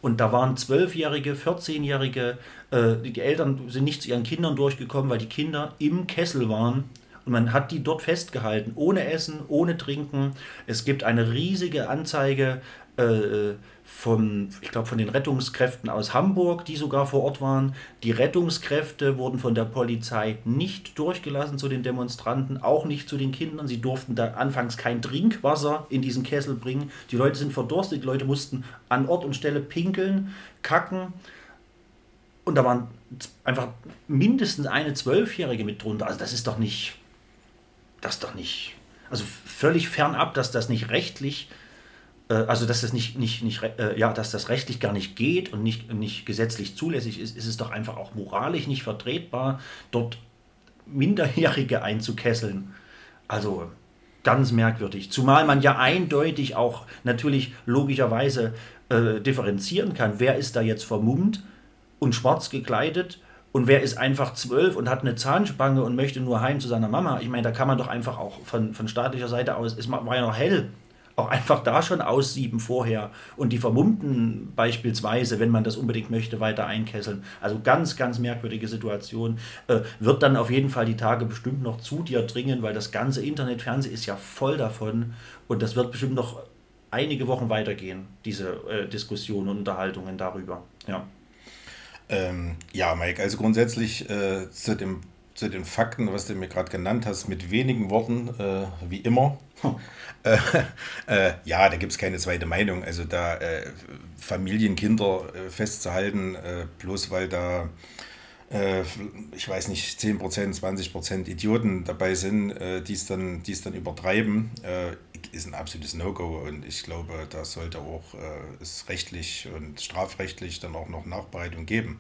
Und da waren Zwölfjährige, vierzehnjährige, äh, die Eltern sind nicht zu ihren Kindern durchgekommen, weil die Kinder im Kessel waren. Und man hat die dort festgehalten, ohne Essen, ohne Trinken. Es gibt eine riesige Anzeige äh, von, ich glaube, von den Rettungskräften aus Hamburg, die sogar vor Ort waren. Die Rettungskräfte wurden von der Polizei nicht durchgelassen zu den Demonstranten, auch nicht zu den Kindern. Sie durften da anfangs kein Trinkwasser in diesen Kessel bringen. Die Leute sind verdurstet, die Leute mussten an Ort und Stelle pinkeln, kacken. Und da waren einfach mindestens eine Zwölfjährige mit drunter. Also das ist doch nicht... Das doch nicht. also völlig fernab, dass das nicht rechtlich, äh, also dass das nicht, nicht, nicht äh, ja, dass das rechtlich gar nicht geht und nicht, nicht gesetzlich zulässig ist, ist es doch einfach auch moralisch nicht vertretbar, dort Minderjährige einzukesseln. Also ganz merkwürdig. Zumal man ja eindeutig auch natürlich logischerweise äh, differenzieren kann, wer ist da jetzt vermummt und schwarz gekleidet und wer ist einfach zwölf und hat eine Zahnspange und möchte nur heim zu seiner Mama. Ich meine, da kann man doch einfach auch von, von staatlicher Seite aus, es war ja noch hell, auch einfach da schon aussieben vorher und die Vermummten beispielsweise, wenn man das unbedingt möchte, weiter einkesseln. Also ganz, ganz merkwürdige Situation. Äh, wird dann auf jeden Fall die Tage bestimmt noch zu dir dringen, weil das ganze Internet, Fernsehen ist ja voll davon und das wird bestimmt noch einige Wochen weitergehen, diese äh, Diskussionen und Unterhaltungen darüber. Ja. Ähm, ja, Mike, also grundsätzlich äh, zu, dem, zu den Fakten, was du mir gerade genannt hast, mit wenigen Worten, äh, wie immer. Hm. Äh, äh, ja, da gibt es keine zweite Meinung. Also da äh, Familien, Kinder äh, festzuhalten, äh, bloß weil da, äh, ich weiß nicht, zehn Prozent, zwanzig Prozent Idioten dabei sind, äh, die es dann, die's dann übertreiben, äh, ist ein absolutes No-Go und ich glaube, da sollte auch äh, es rechtlich und strafrechtlich dann auch noch Nachbereitung geben.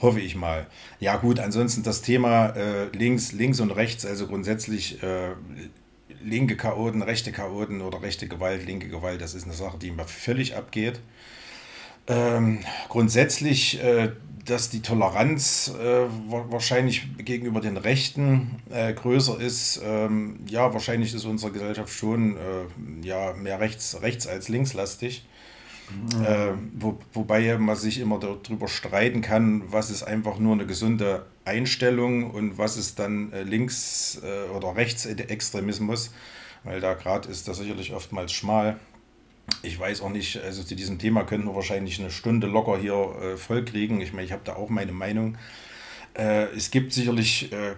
Hoffe ich mal. Ja gut, ansonsten das Thema äh, links, links und rechts, also grundsätzlich äh, linke Chaoten, rechte Chaoten oder rechte Gewalt, linke Gewalt, das ist eine Sache, die mir völlig abgeht. Ähm, grundsätzlich, äh, dass die Toleranz äh, wahrscheinlich gegenüber den Rechten äh, größer ist. Ähm, ja, wahrscheinlich ist unsere Gesellschaft schon äh, ja, mehr rechts, rechts als linkslastig. Mhm. Äh, wo, wobei man sich immer darüber streiten kann, was ist einfach nur eine gesunde Einstellung und was ist dann äh, links- äh, oder Rechtsextremismus, weil da gerade ist das sicherlich oftmals schmal. Ich weiß auch nicht, also zu diesem Thema könnten wir wahrscheinlich eine Stunde locker hier äh, vollkriegen. Ich meine, ich habe da auch meine Meinung. Äh, es gibt sicherlich äh,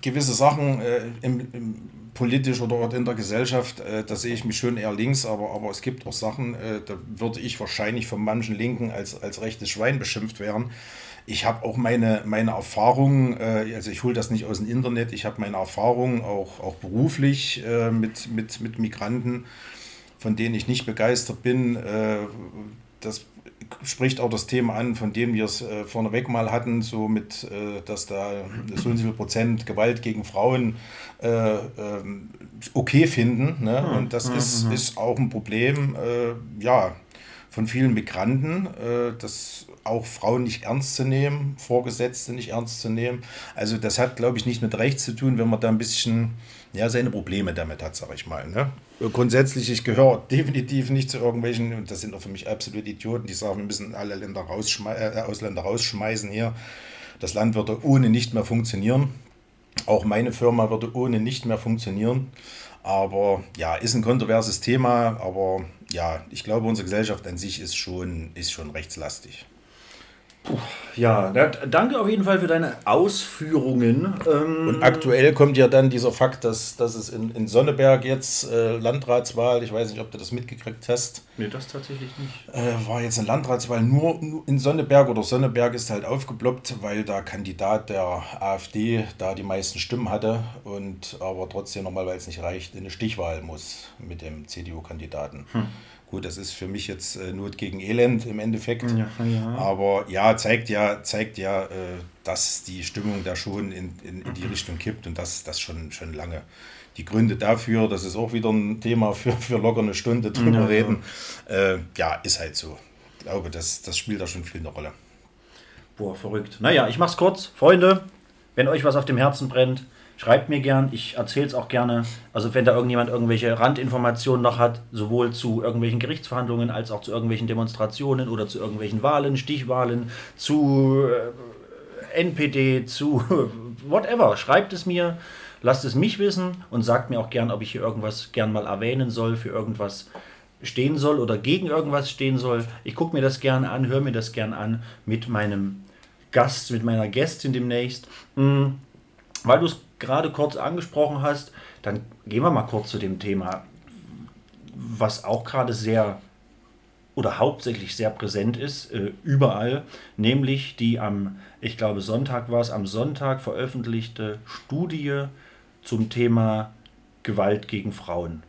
gewisse Sachen äh, im, im politisch oder in der Gesellschaft, äh, da sehe ich mich schon eher links, aber, aber es gibt auch Sachen, äh, da würde ich wahrscheinlich von manchen Linken als, als rechtes Schwein beschimpft werden. Ich habe auch meine, meine Erfahrungen, äh, also ich hole das nicht aus dem Internet, ich habe meine Erfahrungen auch, auch beruflich äh, mit, mit, mit Migranten, von denen ich nicht begeistert bin. Das spricht auch das Thema an, von dem wir es vorneweg mal hatten, so mit, dass da so und so viel Prozent Gewalt gegen Frauen okay finden. Ne? Und das ist, ist auch ein Problem, ja, von vielen Migranten, dass auch Frauen nicht ernst zu nehmen, Vorgesetzte nicht ernst zu nehmen. Also das hat, glaube ich, nicht mit Rechts zu tun, wenn man da ein bisschen ja, seine Probleme damit hat, sage ich mal. Ne? Grundsätzlich, ich gehöre definitiv nicht zu irgendwelchen, und das sind auch für mich absolut Idioten, die sagen, wir müssen alle Länder rausschme- äh, Ausländer rausschmeißen hier. Das Land würde ohne nicht mehr funktionieren. Auch meine Firma würde ohne nicht mehr funktionieren. Aber ja, ist ein kontroverses Thema. Aber ja, ich glaube, unsere Gesellschaft an sich ist schon, ist schon rechtslastig. Puh, ja, danke auf jeden Fall für deine Ausführungen. Ähm und aktuell kommt ja dann dieser Fakt, dass, dass es in, in Sonneberg jetzt äh, Landratswahl, ich weiß nicht, ob du das mitgekriegt hast. Nee, das tatsächlich nicht. Äh, war jetzt eine Landratswahl nur in Sonneberg oder Sonneberg ist halt aufgeploppt, weil der Kandidat der AfD da die meisten Stimmen hatte und aber trotzdem nochmal, weil es nicht reicht, in eine Stichwahl muss mit dem C D U-Kandidaten. Hm. Gut, das ist für mich jetzt äh, Not gegen Elend im Endeffekt, ja, ja. aber ja, zeigt ja, zeigt ja äh, dass die Stimmung da schon in, in, in die Richtung kippt und das, das schon, schon lange. Die Gründe dafür, das ist auch wieder ein Thema für, für locker eine Stunde drüber ja, reden, ja. Äh, ja, ist halt so. Ich glaube, das, das spielt da schon viel eine Rolle. Boah, verrückt. Naja, ich mach's kurz. Freunde, wenn euch was auf dem Herzen brennt, schreibt mir gern, ich erzähle es auch gerne. Also wenn da irgendjemand irgendwelche Randinformationen noch hat, sowohl zu irgendwelchen Gerichtsverhandlungen als auch zu irgendwelchen Demonstrationen oder zu irgendwelchen Wahlen, Stichwahlen, zu äh, N P D, zu whatever, schreibt es mir, lasst es mich wissen und sagt mir auch gern, ob ich hier irgendwas gern mal erwähnen soll, für irgendwas stehen soll oder gegen irgendwas stehen soll. Ich gucke mir das gerne an, höre mir das gern an mit meinem Gast, mit meiner Gästin demnächst. Hm, weil du es gerade kurz angesprochen hast, dann gehen wir mal kurz zu dem Thema, was auch gerade sehr oder hauptsächlich sehr präsent ist, äh, überall, nämlich die am, ich glaube Sonntag war es, am Sonntag veröffentlichte Studie zum Thema Gewalt gegen Frauen.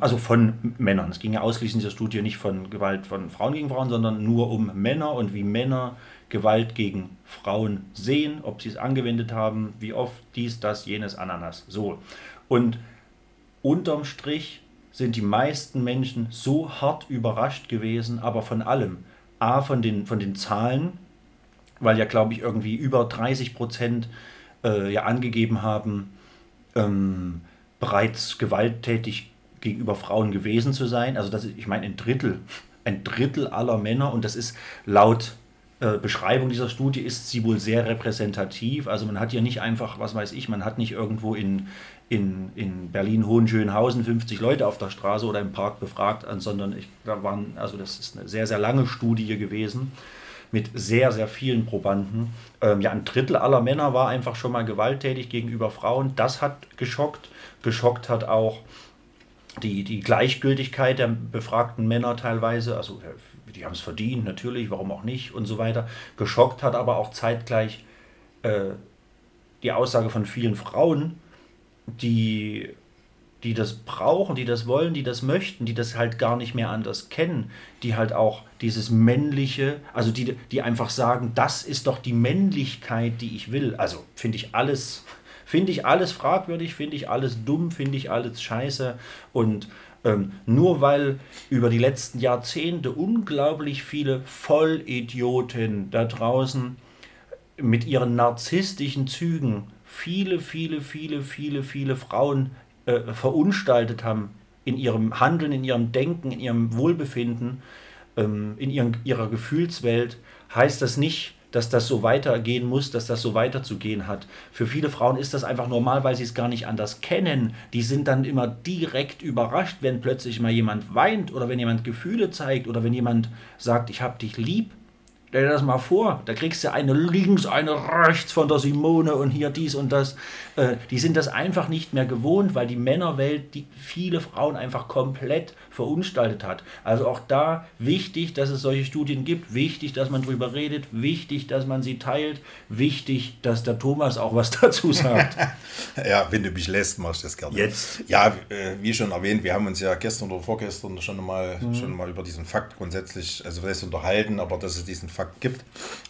Also von Männern. Es ging ja ausschließlich in dieser Studie nicht von Gewalt von Frauen gegen Frauen, sondern nur um Männer und wie Männer Gewalt gegen Frauen sehen, ob sie es angewendet haben, wie oft, dies, das, jenes, Ananas. So. Und unterm Strich sind die meisten Menschen so hart überrascht gewesen, aber von allem. A, von den, von den Zahlen, weil ja, glaube ich, irgendwie über dreißig Prozent äh, ja angegeben haben, ähm, bereits gewalttätig gegenüber Frauen gewesen zu sein. Also das ist, ich meine, ein Drittel, ein Drittel aller Männer, und das ist laut äh, Beschreibung dieser Studie, ist sie wohl sehr repräsentativ. Also man hat ja nicht einfach, was weiß ich, man hat nicht irgendwo in, in, in Berlin-Hohenschönhausen fünfzig Leute auf der Straße oder im Park befragt, sondern ich, da waren, also das ist eine sehr, sehr lange Studie gewesen mit sehr, sehr vielen Probanden. Ähm, ja, ein Drittel aller Männer war einfach schon mal gewalttätig gegenüber Frauen. Das hat geschockt. Geschockt hat auch die, die Gleichgültigkeit der befragten Männer teilweise. Also die haben es verdient, natürlich, warum auch nicht und so weiter. Geschockt hat aber auch zeitgleich äh, die Aussage von vielen Frauen, die... die das brauchen, die das wollen, die das möchten, die das halt gar nicht mehr anders kennen, die halt auch dieses Männliche, also die, die einfach sagen, das ist doch die Männlichkeit, die ich will. Also finde ich alles, finde ich alles fragwürdig, finde ich alles dumm, finde ich alles scheiße. Und ähm, nur weil über die letzten Jahrzehnte unglaublich viele Vollidioten da draußen mit ihren narzisstischen Zügen viele, viele, viele, viele, viele Frauen verunstaltet haben in ihrem Handeln, in ihrem Denken, in ihrem Wohlbefinden, in ihren, ihrer Gefühlswelt, heißt das nicht, dass das so weitergehen muss, dass das so weiterzugehen hat. Für viele Frauen ist das einfach normal, weil sie es gar nicht anders kennen. Die sind dann immer direkt überrascht, wenn plötzlich mal jemand weint oder wenn jemand Gefühle zeigt oder wenn jemand sagt, ich hab dich lieb. Stell dir das mal vor, da kriegst du eine links, eine rechts von der Simone und hier dies und das. Äh, die sind das einfach nicht mehr gewohnt, weil die Männerwelt die viele Frauen einfach komplett verunstaltet hat. Also auch da wichtig, dass es solche Studien gibt, wichtig, dass man drüber redet, wichtig, dass man sie teilt, wichtig, dass der Thomas auch was dazu sagt. Ja, wenn du mich lässt, mach ich das gerne. Jetzt. Ja, wie schon erwähnt, wir haben uns ja gestern oder vorgestern schon mal, mhm. schon mal über diesen Fakt grundsätzlich, also vielleicht unterhalten, aber dass es diesen Fakt gibt.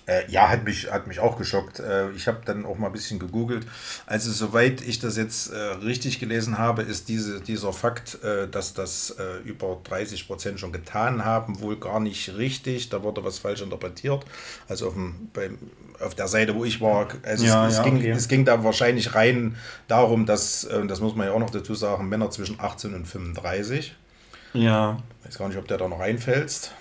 Äh, ja, hat mich, hat mich auch geschockt. Äh, ich habe dann auch mal ein bisschen gegoogelt. Also soweit ich das jetzt äh, richtig gelesen habe, ist diese, dieser Fakt, äh, dass das äh, über dreißig Prozent schon getan haben, wohl gar nicht richtig. Da wurde was falsch interpretiert. Also auf, dem, beim, auf der Seite, wo ich war, also ja, es, es, ja, ging, okay. es ging da wahrscheinlich rein darum, dass, äh, das muss man ja auch noch dazu sagen, Männer zwischen achtzehn und fünfunddreißig. Ja. Ich weiß gar nicht, ob der da noch reinfällst.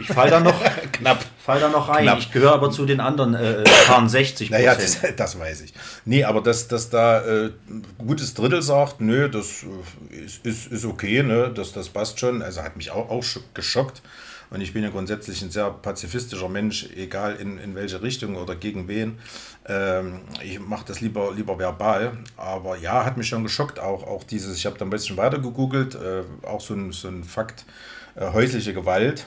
Ich fall da noch knapp, fall da noch rein. Knapp. Ich gehöre aber zu den anderen äh, paar sechzig Prozent. Naja, das, das weiß ich. Nee, aber dass, dass da äh, ein gutes Drittel sagt, nö, das ist, ist, ist okay, ne, das, das passt schon. Also hat mich auch, auch geschockt. Und ich bin ja grundsätzlich ein sehr pazifistischer Mensch, egal in, in welche Richtung oder gegen wen. Ähm, ich mache das lieber, lieber verbal. Aber ja, hat mich schon geschockt. Auch, auch dieses, ich habe da ein bisschen weiter gegoogelt, äh, auch so ein, so ein Fakt, äh, häusliche Gewalt.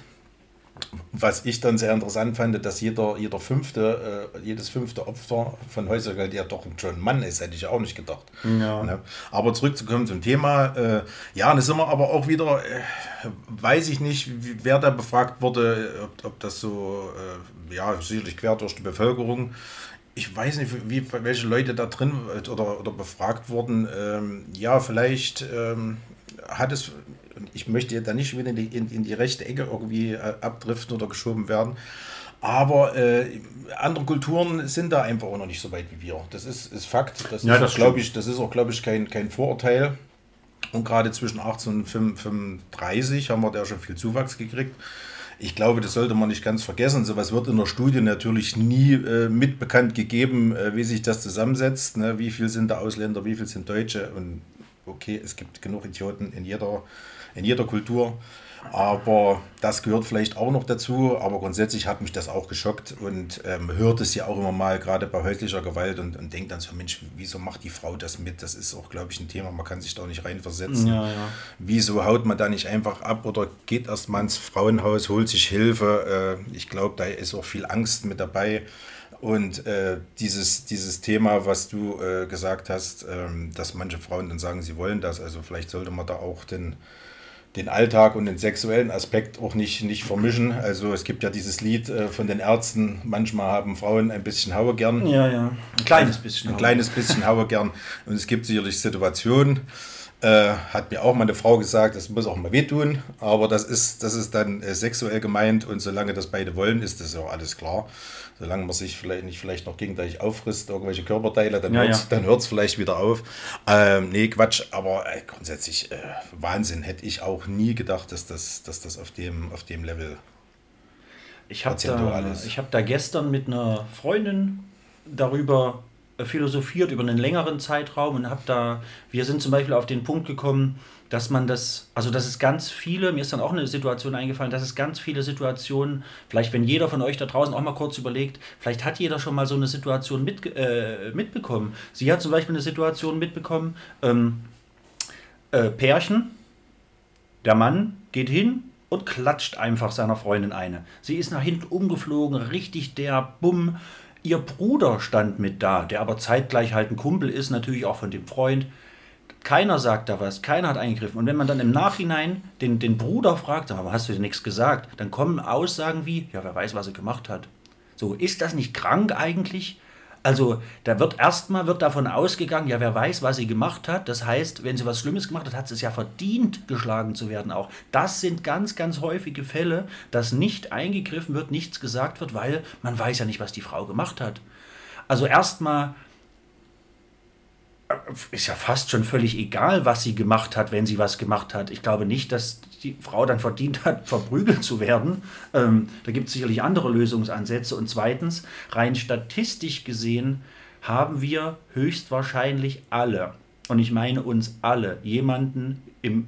Was ich dann sehr interessant fand, dass jeder, jeder fünfte, äh, jedes fünfte Opfer von häuslicher Gewalt ja doch schon ein Mann ist, hätte ich auch nicht gedacht. Ja. Aber zurückzukommen zum Thema, äh, ja, das sind wir aber auch wieder, äh, weiß ich nicht, wer da befragt wurde, ob, ob das so, äh, ja, sicherlich quer durch die Bevölkerung. Ich weiß nicht, wie, welche Leute da drin oder, oder befragt wurden. Ähm, ja, vielleicht ähm, hat es... Ich möchte ja da nicht wieder in die, in, in die rechte Ecke irgendwie abdriften oder geschoben werden. Aber äh, andere Kulturen sind da einfach auch noch nicht so weit wie wir. Das ist, ist Fakt. Das, ja, das, glaube ich, das ist auch, glaube ich, kein, kein Vorurteil. Und gerade zwischen achtzehn und fünfunddreißig haben wir da schon viel Zuwachs gekriegt. Ich glaube, das sollte man nicht ganz vergessen. Sowas wird in der Studie natürlich nie äh, mit bekannt gegeben, äh, wie sich das zusammensetzt. Ne? Wie viel sind da Ausländer, wie viel sind Deutsche? Und okay, es gibt genug Idioten in jeder in jeder Kultur, aber das gehört vielleicht auch noch dazu, aber grundsätzlich hat mich das auch geschockt und ähm, hört es ja auch immer mal, gerade bei häuslicher Gewalt und, und denkt dann so, Mensch, wieso macht die Frau das mit? Das ist auch, glaube ich, ein Thema, man kann sich da nicht reinversetzen. Ja, ja. Wieso haut man da nicht einfach ab oder geht erst mal ins Frauenhaus, holt sich Hilfe? Äh, ich glaube, da ist auch viel Angst mit dabei. Und äh, dieses, dieses Thema, was du äh, gesagt hast, ähm, dass manche Frauen dann sagen, sie wollen das, also vielleicht sollte man da auch den, den Alltag und den sexuellen Aspekt auch nicht, nicht vermischen. Also es gibt ja dieses Lied äh, von den Ärzten, manchmal haben Frauen ein bisschen Haue gern. Ja, ja, ein kleines bisschen Haue. Ein kleines bisschen Haue gern. Und es gibt sicherlich Situationen, äh, hat mir auch mal eine Frau gesagt, das muss auch mal wehtun, aber das ist, das ist dann äh, sexuell gemeint und solange das beide wollen, ist das ja alles klar. Solange man sich vielleicht nicht vielleicht noch gegenseitig auffrisst, irgendwelche Körperteile, dann ja, hört es ja. vielleicht wieder auf. Ähm, nee, Quatsch, aber äh, grundsätzlich äh, Wahnsinn. Hätte ich auch nie gedacht, dass das, dass das auf dem, auf dem Level ich hab prozentual da, ist. Ich habe da gestern mit einer Freundin darüber philosophiert, über einen längeren Zeitraum und habe da, wir sind zum Beispiel auf den Punkt gekommen, dass man das, also dass es ganz viele, mir ist dann auch eine Situation eingefallen, dass es ganz viele Situationen, vielleicht wenn jeder von euch da draußen auch mal kurz überlegt, vielleicht hat jeder schon mal so eine Situation mit, äh, mitbekommen. Sie hat zum Beispiel eine Situation mitbekommen, ähm, äh, Pärchen, der Mann geht hin und klatscht einfach seiner Freundin eine. Sie ist nach hinten umgeflogen, richtig der Bumm. Ihr Bruder stand mit da, der aber zeitgleich halt ein Kumpel ist, natürlich auch von dem Freund. Keiner sagt da was, keiner hat eingegriffen. Und wenn man dann im Nachhinein den, den Bruder fragt, aber hast du dir nichts gesagt, dann kommen Aussagen wie, ja, wer weiß, was er gemacht hat. So, ist das nicht krank eigentlich? Also, da wird erstmal wird davon ausgegangen, ja, wer weiß, was sie gemacht hat. Das heißt, wenn sie was Schlimmes gemacht hat, hat sie es ja verdient, geschlagen zu werden auch. Das sind ganz, ganz häufige Fälle, dass nicht eingegriffen wird, nichts gesagt wird, weil man weiß ja nicht, was die Frau gemacht hat. Also erstmal ist ja fast schon völlig egal, was sie gemacht hat, wenn sie was gemacht hat. Ich glaube nicht, dass die Frau dann verdient hat, verprügelt zu werden. Ähm, da gibt es sicherlich andere Lösungsansätze. Und zweitens, rein statistisch gesehen, haben wir höchstwahrscheinlich alle, und ich meine uns alle, jemanden im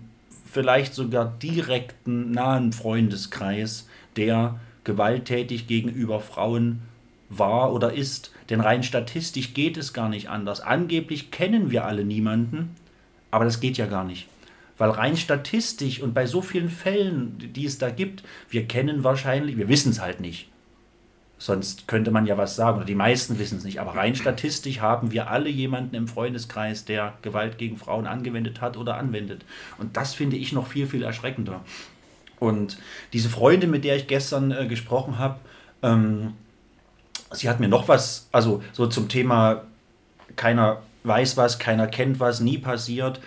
vielleicht sogar direkten, nahen Freundeskreis, der gewalttätig gegenüber Frauen war oder ist. Denn rein statistisch geht es gar nicht anders. Angeblich kennen wir alle niemanden, aber das geht ja gar nicht. Weil rein statistisch und bei so vielen Fällen, die es da gibt, wir kennen wahrscheinlich, wir wissen es halt nicht. Sonst könnte man ja was sagen, oder die meisten wissen es nicht. Aber rein statistisch haben wir alle jemanden im Freundeskreis, der Gewalt gegen Frauen angewendet hat oder anwendet. Und das finde ich noch viel, viel erschreckender. Und diese Freundin, mit der ich gestern äh, gesprochen habe, ähm, sie hat mir noch was, also so zum Thema, keiner weiß was, keiner kennt was, nie passiert.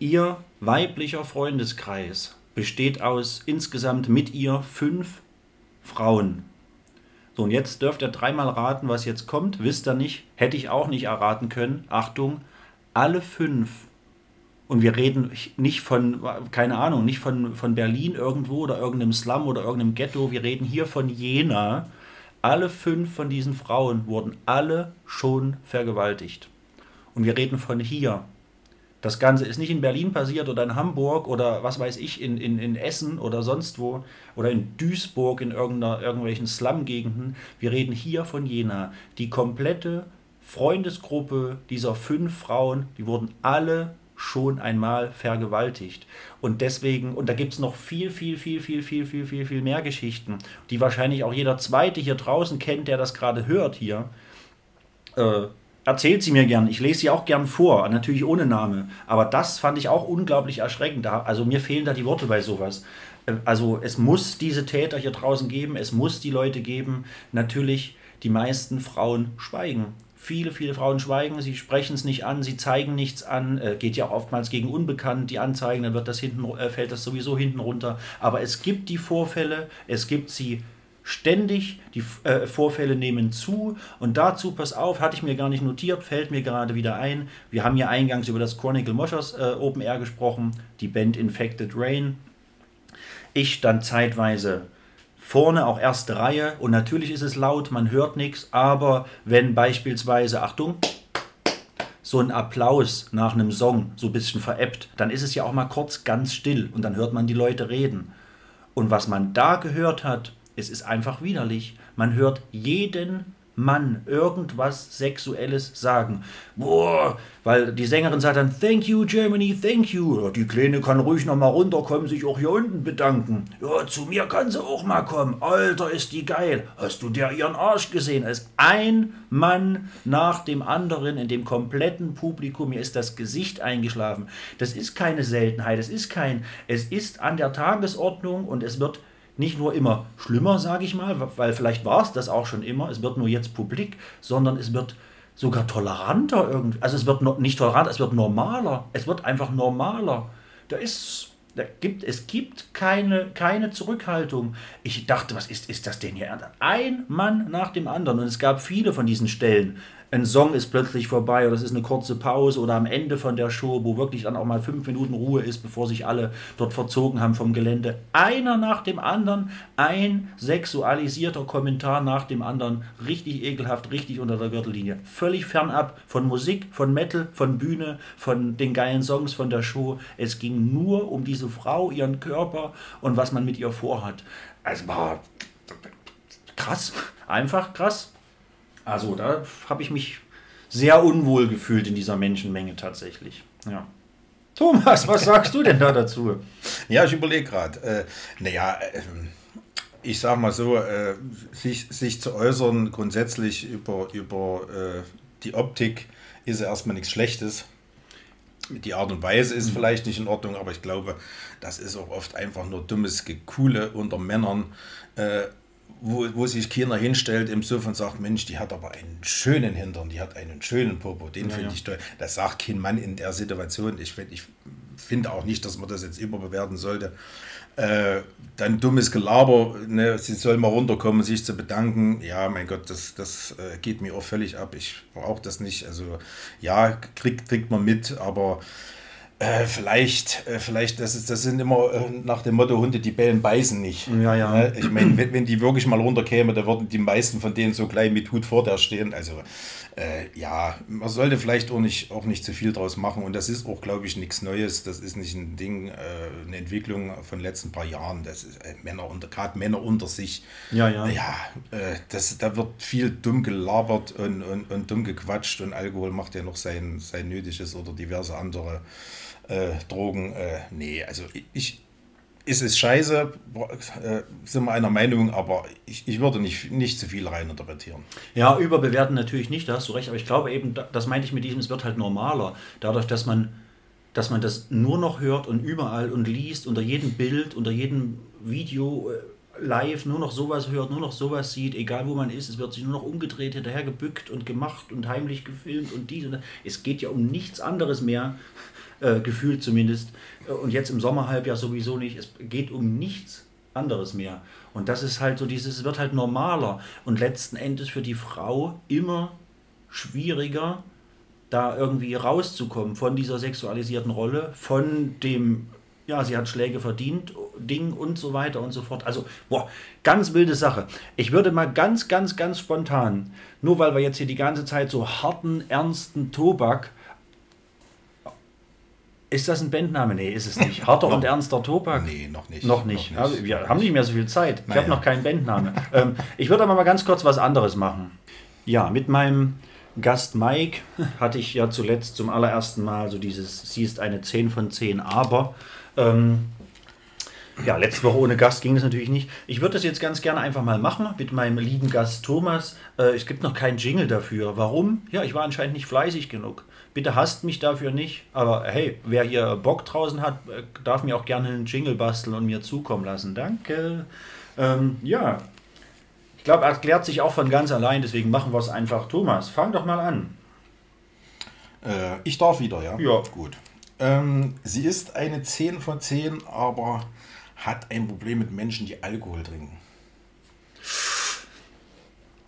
Ihr weiblicher Freundeskreis besteht aus insgesamt mit ihr fünf Frauen. So, und jetzt dürft ihr dreimal raten, was jetzt kommt. Wisst ihr nicht, hätte ich auch nicht erraten können. Achtung, alle fünf. Und wir reden nicht von, keine Ahnung, nicht von, von Berlin irgendwo oder irgendeinem Slum oder irgendeinem Ghetto. Wir reden hier von Jena. Alle fünf von diesen Frauen wurden alle schon vergewaltigt. Und wir reden von hier. Das Ganze ist nicht in Berlin passiert oder in Hamburg oder was weiß ich, in, in, in Essen oder sonst wo. Oder in Duisburg in irgendeiner, irgendwelchen Slum-Gegenden. Wir reden hier von Jena. Die komplette Freundesgruppe dieser fünf Frauen, die wurden alle schon einmal vergewaltigt. Und deswegen, und da gibt es noch viel, viel, viel, viel, viel, viel, viel, viel mehr Geschichten, die wahrscheinlich auch jeder Zweite hier draußen kennt, der das gerade hört hier. Äh, erzählt sie mir gern. Ich lese sie auch gern vor, natürlich ohne Name. Aber das fand ich auch unglaublich erschreckend. Also mir fehlen da die Worte bei sowas. Also es muss diese Täter hier draußen geben, es muss die Leute geben. Natürlich, die meisten Frauen schweigen. Viele, viele Frauen schweigen, sie sprechen es nicht an, sie zeigen nichts an, äh, geht ja auch oftmals gegen Unbekannt, die Anzeigen, dann wird das hinten, äh, fällt das sowieso hinten runter. Aber es gibt die Vorfälle, es gibt sie ständig, die äh, Vorfälle nehmen zu. Und dazu, pass auf, hatte ich mir gar nicht notiert, fällt mir gerade wieder ein. Wir haben ja eingangs über das Chronicle Moschers äh, Open Air gesprochen, die Band Infected Rain. Ich stand zeitweise vorne auch erste Reihe und natürlich ist es laut, man hört nichts, aber wenn beispielsweise, Achtung, so ein Applaus nach einem Song so ein bisschen veräppt, dann ist es ja auch mal kurz ganz still und dann hört man die Leute reden. Und was man da gehört hat, es ist einfach widerlich. Man hört jeden Mann irgendwas Sexuelles sagen. Boah, weil die Sängerin sagt dann, thank you Germany, thank you. Die Kleine kann ruhig nochmal runterkommen, sich auch hier unten bedanken. Ja, zu mir kann sie auch mal kommen. Alter, ist die geil. Hast du dir ihren Arsch gesehen? Es ist ein Mann nach dem anderen in dem kompletten Publikum. Mir ist das Gesicht eingeschlafen. Das ist keine Seltenheit. Das ist kein, es ist an der Tagesordnung und es wird nicht nur immer schlimmer, sage ich mal, weil vielleicht war es das auch schon immer, es wird nur jetzt publik, sondern es wird sogar toleranter irgendwie. Also es wird no, nicht tolerant, es wird normaler. Es wird einfach normaler. Da ist, da gibt, es gibt keine, keine Zurückhaltung. Ich dachte, was ist, ist das denn hier? Ein Mann nach dem anderen. Und es gab viele von diesen Stellen. Ein Song ist plötzlich vorbei oder es ist eine kurze Pause oder am Ende von der Show, wo wirklich dann auch mal fünf Minuten Ruhe ist, bevor sich alle dort verzogen haben vom Gelände. Einer nach dem anderen, ein sexualisierter Kommentar nach dem anderen. Richtig ekelhaft, richtig unter der Gürtellinie. Völlig fernab von Musik, von Metal, von Bühne, von den geilen Songs von der Show. Es ging nur um diese Frau, ihren Körper und was man mit ihr vorhat. Es war krass, einfach krass. Also da habe ich mich sehr unwohl gefühlt in dieser Menschenmenge tatsächlich. Ja. Thomas, was sagst du denn da dazu? Ja, ich überlege gerade. Äh, naja, äh, ich sag mal so, äh, sich, sich zu äußern grundsätzlich über, über äh, die Optik ist ja erstmal nichts Schlechtes. Die Art und Weise ist vielleicht nicht in Ordnung, aber ich glaube, das ist auch oft einfach nur dummes Gekule unter Männern, äh, Wo, wo sich China hinstellt im Suff und sagt, Mensch, die hat aber einen schönen Hintern, die hat einen schönen Popo, den ja, finde ja. ich toll. Das sagt kein Mann in der Situation. Ich, ich finde auch nicht, dass man das jetzt überbewerten sollte. Äh, dann dummes Gelaber, ne, sie soll mal runterkommen, sich zu bedanken. Ja, mein Gott, das, das äh, geht mir auch völlig ab. Ich brauche das nicht. Also ja, kriegt, kriegt man mit, aber Äh, vielleicht, äh, vielleicht, das ist, das sind immer äh, nach dem Motto, Hunde, die bellen, beißen nicht. Ja, ja. Ich meine, wenn, wenn die wirklich mal runterkämen, da würden die meisten von denen so klein mit Hut vor der stehen. Also äh, ja, man sollte vielleicht auch nicht, auch nicht zu viel draus machen. Und das ist auch, glaube ich, nichts Neues. Das ist nicht ein Ding, äh, eine Entwicklung von den letzten paar Jahren. Das ist äh, Männer unter, gerade Männer unter sich. Ja, ja. Ja, äh, das, da wird viel dumm gelabert und, und, und dumm gequatscht. Und Alkohol macht ja noch sein, sein Nötiges oder diverse andere Äh, Drogen, äh, nee, also ich, ich ist es scheiße, äh, sind wir einer Meinung, aber ich, ich würde nicht, nicht zu viel reininterpretieren. Ja, überbewerten natürlich nicht, da hast du recht, aber ich glaube eben, das meinte ich mit diesem, es wird halt normaler, dadurch, dass man, dass man das nur noch hört und überall und liest, unter jedem Bild, unter jedem Video, äh, live, nur noch sowas hört, nur noch sowas sieht, egal wo man ist, es wird sich nur noch umgedreht, hinterher gebückt und gemacht und heimlich gefilmt und dies und das. Es geht ja um nichts anderes mehr, Äh, gefühlt zumindest. Und jetzt im Sommerhalbjahr sowieso nicht. Es geht um nichts anderes mehr. Und das ist halt so, dieses wird halt normaler. Und letzten Endes für die Frau immer schwieriger, da irgendwie rauszukommen von dieser sexualisierten Rolle, von dem, ja, sie hat Schläge verdient, Ding und so weiter und so fort. Also, boah, ganz wilde Sache. Ich würde mal ganz, ganz, ganz spontan, nur weil wir jetzt hier die ganze Zeit so harten, ernsten Tobak. Ist das ein Bandname? Nee, ist es nicht. Harter und ernster Tobak? Nee, noch nicht. Noch nicht. Noch nicht. Also, wir noch haben nicht mehr so viel Zeit. Ich naja. habe noch keinen Bandname. ähm, ich würde aber mal ganz kurz was anderes machen. Ja, mit meinem Gast Mike hatte ich ja zuletzt zum allerersten Mal so dieses, sie ist eine zehn von zehn, aber ähm, ja, letzte Woche ohne Gast ging das natürlich nicht. Ich würde das jetzt ganz gerne einfach mal machen mit meinem lieben Gast Thomas. Äh, es gibt noch keinen Jingle dafür. Warum? Ja, ich war anscheinend nicht fleißig genug. Bitte hasst mich dafür nicht, aber hey, wer hier Bock draußen hat, darf mir auch gerne einen Jingle basteln und mir zukommen lassen. Danke. Ähm, ja, ich glaube, erklärt sich auch von ganz allein, deswegen machen wir es einfach. Thomas, fang doch mal an. Äh, ich darf wieder, ja? Ja. Gut. Ähm, sie ist eine zehn von zehn, aber hat ein Problem mit Menschen, die Alkohol trinken.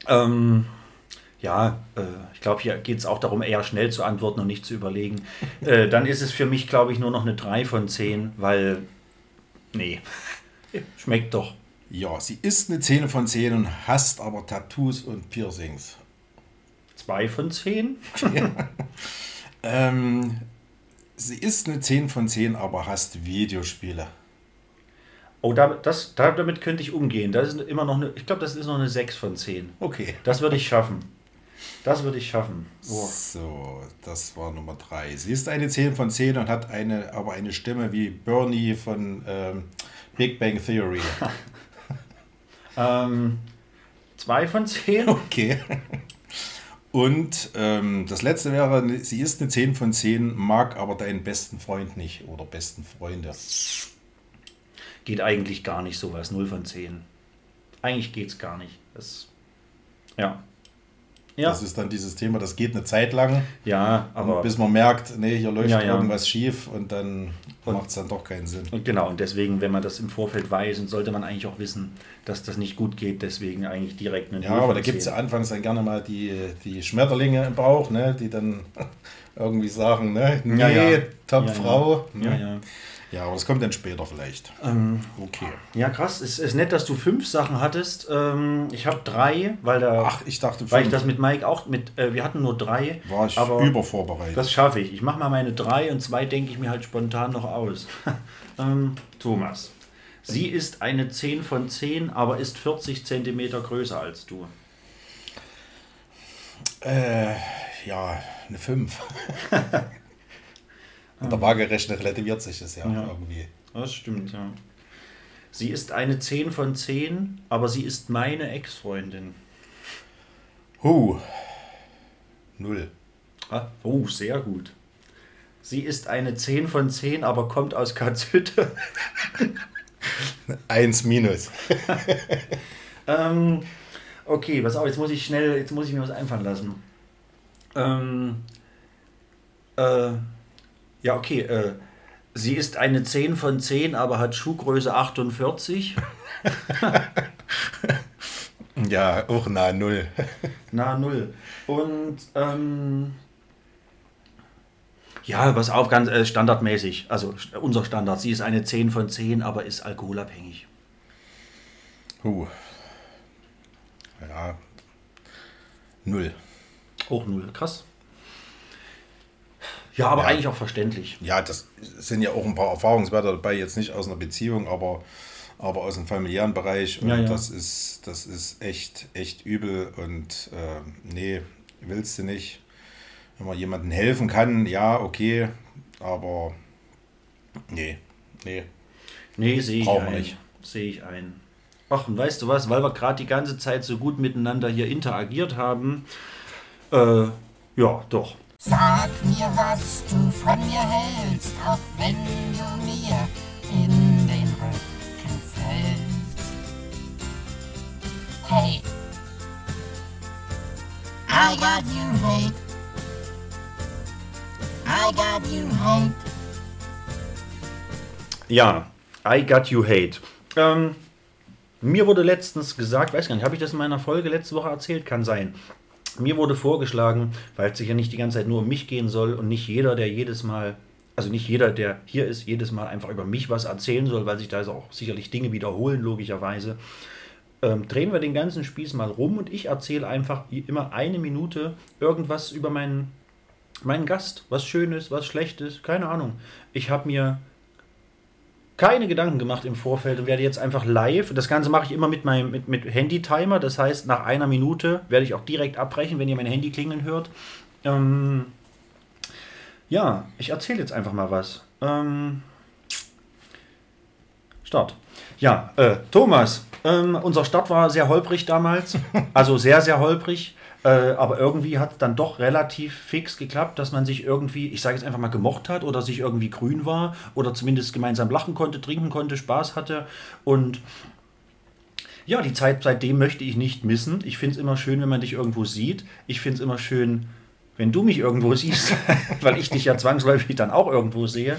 Ähm... Ja, äh, ich glaube, hier geht es auch darum, eher schnell zu antworten und nicht zu überlegen. Äh, dann ist es für mich, glaube ich, nur noch eine drei von zehn, weil, nee, schmeckt doch. Ja, sie ist eine zehn von zehn und hasst aber Tattoos und Piercings. zwei von zehn? Ja. ähm, sie ist eine zehn von zehn, aber hasst Videospiele. Oh, damit, das, damit könnte ich umgehen. Das ist immer noch eine, ich glaube, das ist noch eine sechs von zehn. Okay. Das würde ich schaffen. Das würde ich schaffen. Oh. So, das war Nummer drei. Sie ist eine zehn von zehn und hat eine, aber eine Stimme wie Bernie von ähm, Big Bang Theory. ähm, zwei von zehn. Okay. Und ähm, das letzte wäre, sie ist eine zehn von zehn, mag aber deinen besten Freund nicht oder besten Freunde. Geht eigentlich gar nicht sowas, null von zehn. Eigentlich geht's gar nicht. Das, ja. Ja. Das ist dann dieses Thema, das geht eine Zeit lang. Ja, aber. Bis man merkt, nee, hier läuft ja, ja. irgendwas schief und dann macht es dann doch keinen Sinn. Und genau, und deswegen, wenn man das im Vorfeld weiß, sollte man eigentlich auch wissen, dass das nicht gut geht, deswegen eigentlich direkt einen. Ja, aber da gibt es ja anfangs dann gerne mal die, die Schmetterlinge im Bauch, ne, die dann irgendwie sagen, ne, nee, ja, ja. Top-Frau. Ja, ja. Ne? Ja, ja. Ja, aber das kommt dann später vielleicht. Ähm, okay. Ja, krass. Es ist nett, dass du fünf Sachen hattest. Ähm, ich habe drei, weil da. Ach, ich dachte fünf. Weil ich das mit Mike auch mit. Äh, wir hatten nur drei. War ich aber übervorbereitet. Das schaffe ich. Ich mache mal meine drei und zwei denke ich mir halt spontan noch aus. ähm, Thomas. Sie ist eine zehn von zehn, aber ist vierzig Zentimeter größer als du. Äh, ja, eine fünf. Und der waagerechte relativiert sich das ja, ja irgendwie. Das stimmt, ja. Sie ist eine zehn von zehn, aber sie ist meine Ex-Freundin. Huh. Null. Ah, oh, sehr gut. Sie ist eine zehn von zehn, aber kommt aus Katzhütte. Eins minus. ähm, okay, pass auf, jetzt muss ich schnell, jetzt muss ich mir was einfallen lassen. Ähm, äh, Ja, okay. Äh, sie ist eine zehn von zehn, aber hat Schuhgröße achtundvierzig. Ja, auch nahe Null. Nahe Null. Und, ähm, ja, pass auf, ganz äh, standardmäßig. Also st- unser Standard. Sie ist eine zehn von zehn, aber ist alkoholabhängig. Uh. Ja. Null. Auch Null. Krass. Ja, aber ja. Eigentlich auch verständlich. Ja, das sind ja auch ein paar Erfahrungswerte dabei, jetzt nicht aus einer Beziehung, aber, aber aus dem familiären Bereich. Und ja, ja. Das ist, das ist echt, echt übel. Und äh, nee, willst du nicht. Wenn man jemandem helfen kann, ja, okay, aber nee, nee. Nee, sehe ich ein. Sehe ich ein. Ach, und weißt du was, weil wir gerade die ganze Zeit so gut miteinander hier interagiert haben, äh, ja, doch. Sag mir, was du von mir hältst, auch wenn du mir in den Rücken fällst. Hey, I got you hate, I got you hate. Ja, I got you hate. Ähm, mir wurde letztens gesagt, weiß gar nicht, habe ich das in meiner Folge letzte Woche erzählt? Kann sein. Mir wurde vorgeschlagen, weil es sich ja nicht die ganze Zeit nur um mich gehen soll und nicht jeder, der jedes Mal, also nicht jeder, der hier ist, jedes Mal einfach über mich was erzählen soll, weil sich da also auch sicherlich Dinge wiederholen, logischerweise. Ähm, drehen wir den ganzen Spieß mal rum und ich erzähle einfach immer eine Minute irgendwas über meinen, meinen Gast. Was Schönes, was Schlechtes, keine Ahnung. Ich habe mir keine Gedanken gemacht im Vorfeld und werde jetzt einfach live, das Ganze mache ich immer mit meinem mit, mit Handy-Timer, das heißt, nach einer Minute werde ich auch direkt abbrechen, wenn ihr mein Handy klingeln hört. Ähm, ja, ich erzähle jetzt einfach mal was. Ähm, Start. Ja, äh, Thomas, ähm, unser Start war sehr holprig damals, also sehr, sehr holprig. Aber irgendwie hat es dann doch relativ fix geklappt, dass man sich irgendwie, ich sage jetzt einfach mal, gemocht hat oder sich irgendwie grün war oder zumindest gemeinsam lachen konnte, trinken konnte, Spaß hatte. Und ja, die Zeit seitdem möchte ich nicht missen. Ich finde es immer schön, wenn man dich irgendwo sieht. Ich finde es immer schön, wenn du mich irgendwo siehst, weil ich dich ja zwangsläufig dann auch irgendwo sehe.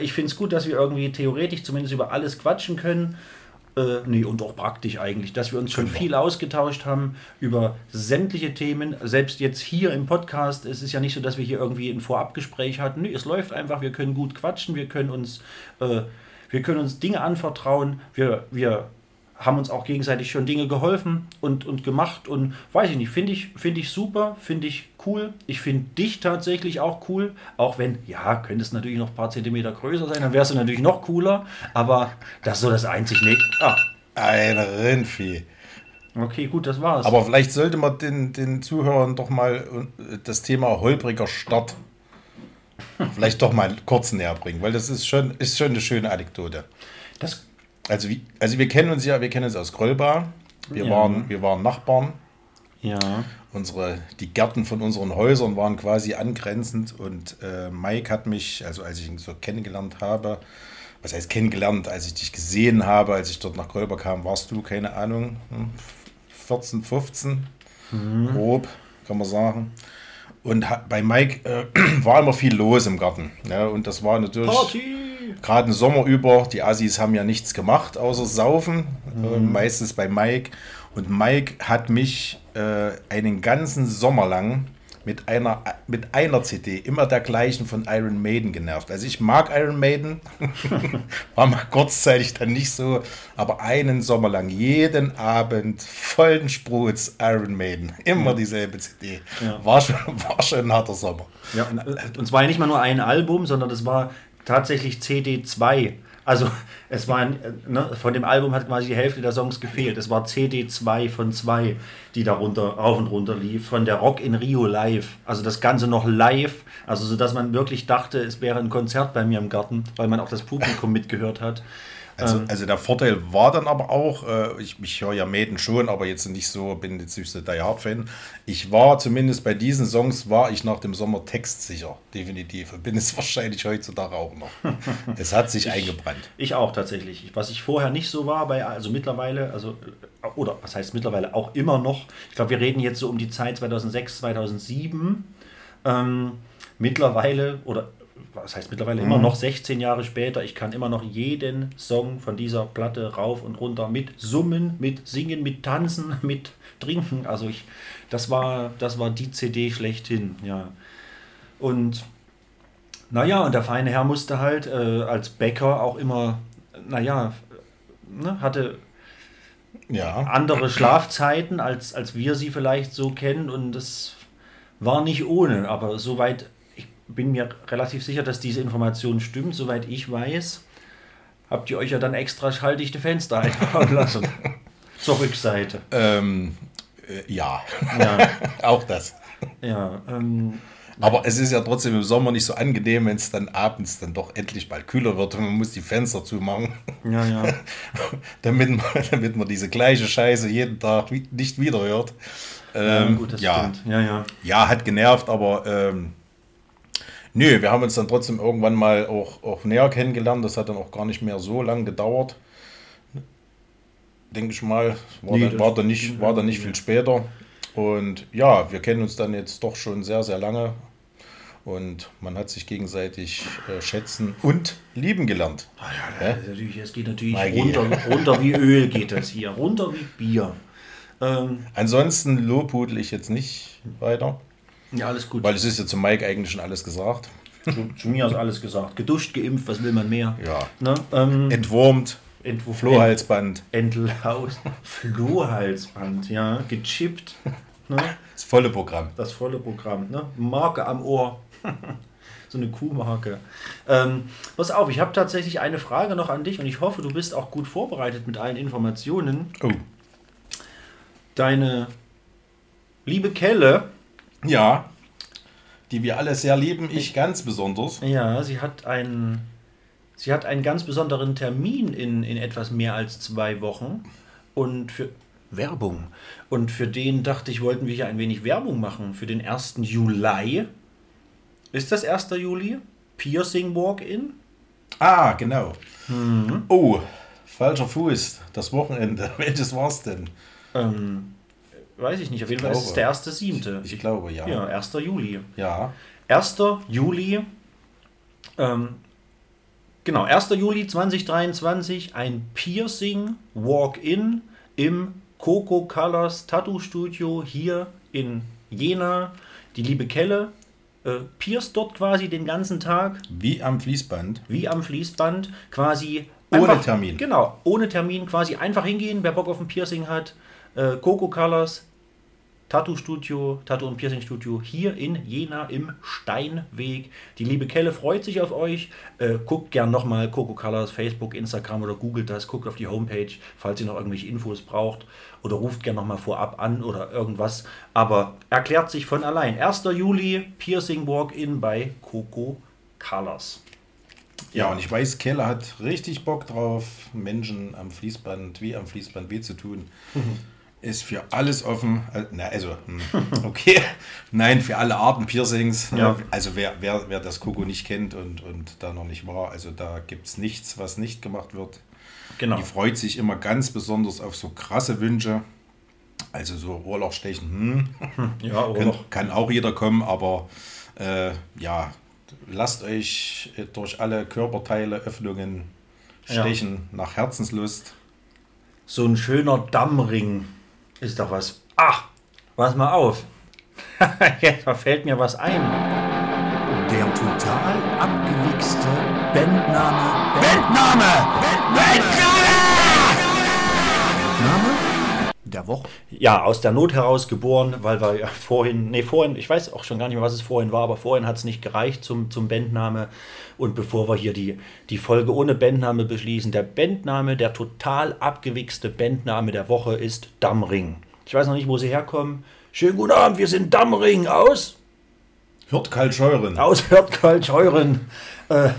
Ich finde es gut, dass wir irgendwie theoretisch zumindest über alles quatschen können. Äh, nee, und auch praktisch eigentlich, dass wir uns schon viel ausgetauscht haben über sämtliche Themen, selbst jetzt hier im Podcast. Es ist ja nicht so, dass wir hier irgendwie ein Vorabgespräch hatten. Nee, es läuft einfach, wir können gut quatschen, wir können uns, äh, wir können uns Dinge anvertrauen, wir, wir haben uns auch gegenseitig schon Dinge geholfen und, und gemacht und weiß ich nicht, finde ich, finde ich super, finde ich cool. Ich finde dich tatsächlich auch cool, auch wenn, ja, könnte es natürlich noch ein paar Zentimeter größer sein, dann wärst du natürlich noch cooler, aber das ist so das einzig nicht. Ah. Ein Rindvieh. Okay, gut, das war's. Aber vielleicht sollte man den, den Zuhörern doch mal das Thema holpriger Start vielleicht doch mal kurz näher bringen, weil das ist schon, ist schon eine schöne Anekdote. Das Also, wie, also wir kennen uns ja, wir kennen uns aus Grölba. Wir, ja. waren, wir waren Nachbarn. Ja. Unsere, die Gärten von unseren Häusern waren quasi angrenzend und äh, Mike hat mich, also als ich ihn so kennengelernt habe, was heißt kennengelernt, als ich dich gesehen habe, als ich dort nach Grölba kam, warst du, keine Ahnung, vierzehn, fünfzehn, mhm. grob, kann man sagen. Und ha, bei Mike äh, war immer viel los im Garten. Ja, und das war natürlich... Party! Gerade im Sommer über, die Assis haben ja nichts gemacht, außer saufen, mhm. äh, meistens bei Mike. Und Mike hat mich äh, einen ganzen Sommer lang mit einer, mit einer C D, immer der gleichen von Iron Maiden genervt. Also ich mag Iron Maiden, war mal kurzzeitig dann nicht so, aber einen Sommer lang, jeden Abend, vollen Sprutz Iron Maiden, immer dieselbe C D. Ja. War schon, war schon ein harter Sommer. Ja, und, und zwar nicht mal nur ein Album, sondern das war... tatsächlich C D zwei. Also es waren, ne, von dem Album hat quasi die Hälfte der Songs gefehlt. Es war C D zwei von zwei, die darunter rauf und runter lief, von der Rock in Rio live. Also das Ganze noch live, also so dass man wirklich dachte, es wäre ein Konzert bei mir im Garten, weil man auch das Publikum mitgehört hat. Also, also der Vorteil war dann aber auch, äh, ich, ich höre ja Maiden schon, aber jetzt nicht so, bin jetzt nicht so Die Hard-Fan. Ich war zumindest bei diesen Songs, war ich nach dem Sommer textsicher, definitiv. Und bin es wahrscheinlich heutzutage auch noch. Es hat sich ich, eingebrannt. Ich auch tatsächlich. Was ich vorher nicht so war, bei, also mittlerweile, also oder was heißt mittlerweile, auch immer noch. Ich glaube, wir reden jetzt so um die Zeit zweitausendsechs, zweitausendsieben. Ähm, mittlerweile oder... das heißt mittlerweile immer noch sechzehn Jahre später, ich kann immer noch jeden Song von dieser Platte rauf und runter mit summen, mit singen, mit tanzen, mit trinken. Also ich, das war, das war die C D schlechthin, ja. Und naja, und der feine Herr musste halt äh, als Bäcker auch immer, naja, ne, hatte ja. andere Schlafzeiten, als, als wir sie vielleicht so kennen. Und das war nicht ohne, aber soweit... bin mir relativ sicher, dass diese Information stimmt. Soweit ich weiß, habt ihr euch ja dann extra schalldichte Fenster einbauen lassen. Zur Rückseite. Ähm, äh, ja, ja. Auch das. Ja, ähm, aber es ist ja trotzdem im Sommer nicht so angenehm, wenn es dann abends dann doch endlich bald kühler wird und man muss die Fenster zumachen. Ja, ja. damit, man, damit man diese gleiche Scheiße jeden Tag nicht wieder hört. Ähm, ja, gut, das ja. stimmt. Ja, ja. ja, hat genervt, aber... Ähm, nö, wir haben uns dann trotzdem irgendwann mal auch, auch näher kennengelernt. Das hat dann auch gar nicht mehr so lange gedauert. Denke ich mal. War, nee, dann, war dann nicht, war dann nicht viel später. Und ja, wir kennen uns dann jetzt doch schon sehr, sehr lange. Und man hat sich gegenseitig äh, schätzen und lieben gelernt. Ah ja, das, natürlich, das geht natürlich runter, runter wie Öl geht das hier. Runter wie Bier. Ähm, Ansonsten lobhudel ich jetzt nicht weiter. Ja, alles gut. Weil es ist ja zu Mike eigentlich schon alles gesagt. Zu, zu mir ist alles gesagt. Geduscht, geimpft, was will man mehr? Ja. Ne? Ähm, Entwurmt. Entw- Flohhalsband. Ent- Entlaus. Flohhalsband, ja. Gechippt. Ne? Das volle Programm. Das volle Programm. Ne? Marke am Ohr. So eine Kuhmarke. Ähm, pass auf, ich habe tatsächlich eine Frage noch an dich und ich hoffe, du bist auch gut vorbereitet mit allen Informationen. Oh. Deine liebe Kelle... ja, die wir alle sehr lieben, ich ganz besonders. Ja, sie hat einen, sie hat einen ganz besonderen Termin in, in etwas mehr als zwei Wochen und für Werbung. Und für den dachte ich, wollten wir hier ein wenig Werbung machen. Für den ersten Juli. Ist das erster Juli? Piercing Walk-In? Ah, genau. Mhm. Oh, falscher Fuß, das Wochenende. Welches war's denn? Ähm... Weiß ich nicht, auf jeden Fall ist es der erste siebte Ich, ich glaube, ja. Ja, erster Juli. Ja. erster Juli, ähm, genau, erster Juli zweitausenddreiundzwanzig, ein Piercing Walk-In im Coco Colors Tattoo Studio hier in Jena. Die liebe Kelle äh, pierce dort quasi den ganzen Tag. Wie am Fließband. Wie am Fließband, quasi Einfach, ohne Termin. Genau, ohne Termin quasi einfach hingehen, wer Bock auf ein Piercing hat. Äh, Coco Colors, Tattoo Studio, Tattoo und Piercing Studio hier in Jena im Steinweg. Die liebe Kelle freut sich auf euch. Äh, guckt gern nochmal Coco Colors, Facebook, Instagram oder googelt das. Guckt auf die Homepage, falls ihr noch irgendwelche Infos braucht. Oder ruft gern nochmal vorab an oder irgendwas. Aber erklärt sich von allein. erster Juli, Piercing Walk-In bei Coco Colors. Ja, und ich weiß, Keller hat richtig Bock drauf, Menschen am Fließband, wie am Fließband weh zu tun. Ist für alles offen. Na, also, okay. Nein, für alle Arten Piercings. Ja. Also wer, wer, wer das Coco nicht kennt und, und da noch nicht war, also da gibt es nichts, was nicht gemacht wird. Genau. Die freut sich immer ganz besonders auf so krasse Wünsche. Also so Ohrlochstechen. Hm. Ja, Ohrloch. Kann, kann auch jeder kommen, aber äh, ja, lasst euch durch alle Körperteile, Öffnungen stechen, ja, nach Herzenslust. So ein schöner Dammring ist doch was. Ach, pass mal auf. Jetzt fällt mir was ein. Der total abgewichste Bandname. Bandname! Bandname! Bandname! Der Woche? Ja, aus der Not heraus geboren, weil wir ja vorhin, nee, vorhin, ich weiß auch schon gar nicht mehr, was es vorhin war, aber vorhin hat es nicht gereicht zum, zum Bandname. Und bevor wir hier die, die Folge ohne Bandname beschließen, der Bandname, der total abgewichste Bandname der Woche ist Dammring. Ich weiß noch nicht, wo sie herkommen. Schönen guten Abend, wir sind Dammring aus Hürtkalscheuren. Aus Hürtkalscheuren. Äh,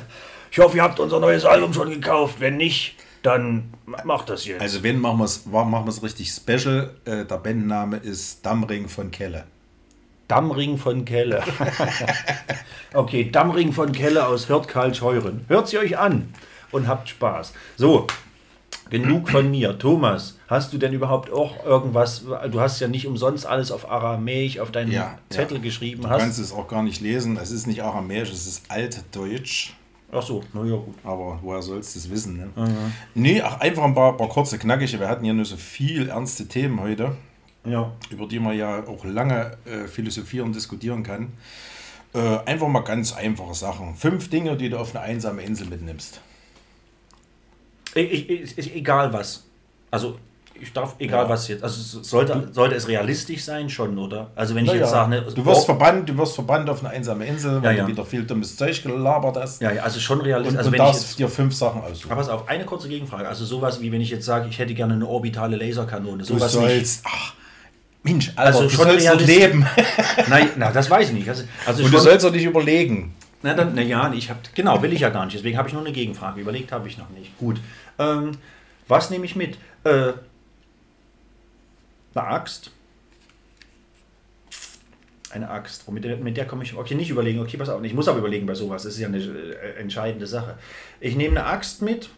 ich hoffe, ihr habt unser neues Album schon gekauft. Wenn nicht, dann macht das jetzt. Also wenn, machen wir es machen wir es richtig special. Äh, der Bandname ist Dammring von Kelle. Dammring von Kelle. Okay, Dammring von Kelle aus Hürtkalscheuren. Hört sie euch an und habt Spaß. So, genug von mir. Thomas, hast du denn überhaupt auch irgendwas? Du hast ja nicht umsonst alles auf Aramäisch auf deinen ja, Zettel ja. geschrieben. Du hast. kannst es auch gar nicht lesen. Es ist nicht Aramäisch, es ist Altdeutsch. Ach so, na ja, gut. Aber woher sollst du es wissen, ne? Mhm. Nee, ach, einfach ein paar, paar kurze, knackige. Wir hatten ja nur so viel ernste Themen heute, ja, über die man ja auch lange äh, philosophieren und diskutieren kann. Äh, einfach mal ganz einfache Sachen. Fünf Dinge, die du auf eine einsame Insel mitnimmst. Ich, ich, ich, egal was. Also, ich darf, egal ja. was jetzt. Also, sollte, sollte es realistisch sein schon, oder? Also, wenn ich ja, jetzt sage, ne, du wirst oh, verbannt, du wirst verbannt auf eine einsame Insel, weil ja, ja. du wieder viel dummes Zeug gelabert hast. Ja, ja, also schon realistisch. Und also, du wenn darfst ich jetzt, dir fünf Sachen aussuchen. Aber pass auf, eine kurze Gegenfrage. Also, sowas wie, wenn ich jetzt sage, ich hätte gerne eine orbitale Laserkanone. Sowas du sollst, nicht. ach, Mensch, also, also schon realistisch leben. Nein, na, das weiß ich nicht. Also, also und schon, du sollst doch nicht überlegen. Na, dann, na ja, ich hab, genau, will ich ja gar nicht. Deswegen habe ich nur eine Gegenfrage. Überlegt habe ich noch nicht. Gut. Ähm, was nehme ich mit? Äh, Eine Axt. Eine Axt. Mit der, mit der komme ich. Okay, nicht überlegen. Okay, pass auf. Ich muss aber überlegen bei sowas. Das ist ja eine entscheidende Sache. Ich nehme eine Axt mit.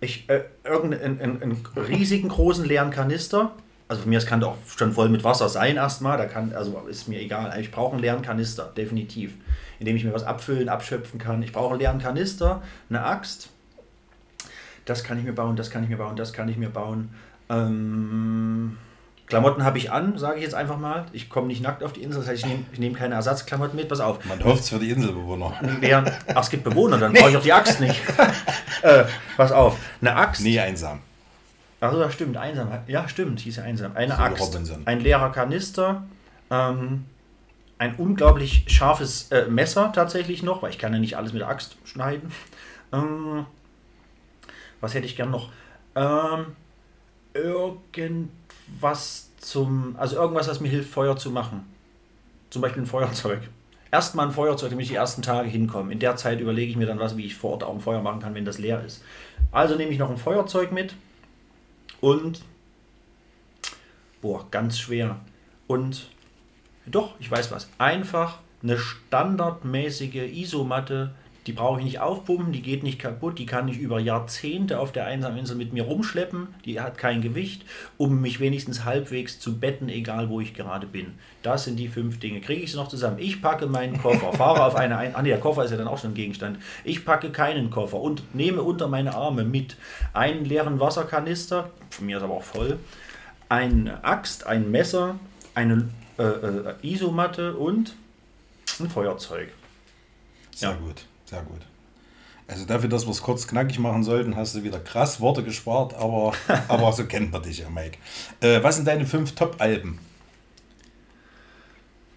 Ich, äh, irgendeinen einen, einen riesigen, großen, leeren Kanister. Also für mich, es kann doch schon voll mit Wasser sein erstmal. Da kann, also ist mir egal. Ich brauche einen leeren Kanister, definitiv. Indem ich mir was abfüllen, abschöpfen kann. Ich brauche einen leeren Kanister, eine Axt. Das kann ich mir bauen, das kann ich mir bauen, das kann ich mir bauen. Ähm, Klamotten habe ich an, sage ich jetzt einfach mal. Ich komme nicht nackt auf die Insel, das heißt, ich nehme ich nehm keine Ersatzklamotten mit. Pass auf. Man hofft es für die Inselbewohner. Ja, ach, es gibt Bewohner, dann nee. brauche ich auch die Axt nicht. äh, pass auf, eine Axt. Nie einsam. Achso, das stimmt, einsam. Ja, stimmt, hieß ja einsam. Eine so Axt, Robinson. Ein leerer Kanister, ähm, ein unglaublich scharfes äh, Messer tatsächlich noch, weil ich kann ja nicht alles mit der Axt schneiden. Ähm, was hätte ich gern noch? Ähm... Irgendwas zum, also irgendwas, was mir hilft, Feuer zu machen. Zum Beispiel ein Feuerzeug. Erstmal ein Feuerzeug, damit ich die ersten Tage hinkomme. In der Zeit überlege ich mir dann was, wie ich vor Ort auch ein Feuer machen kann, wenn das leer ist. Also nehme ich noch ein Feuerzeug mit und, boah, ganz schwer. Und, doch, ich weiß was. Einfach eine standardmäßige Isomatte. Die brauche ich nicht aufpumpen, die geht nicht kaputt, die kann ich über Jahrzehnte auf der einsamen Insel mit mir rumschleppen, die hat kein Gewicht, um mich wenigstens halbwegs zu betten, egal wo ich gerade bin. Das sind die fünf Dinge. Kriege ich es noch zusammen? Ich packe meinen Koffer, fahre auf eine... Ein- Ach nee, der Koffer ist ja dann auch schon ein Gegenstand. Ich packe keinen Koffer und nehme unter meine Arme mit einen leeren Wasserkanister, von mir ist aber auch voll, eine Axt, ein Messer, eine äh, äh, Isomatte und ein Feuerzeug. Sehr ja. gut. Sehr gut. Also dafür, dass wir es kurz knackig machen sollten, hast du wieder krass Worte gespart, aber, aber so kennt man dich ja, Mike. Äh, was sind deine fünf Top-Alben?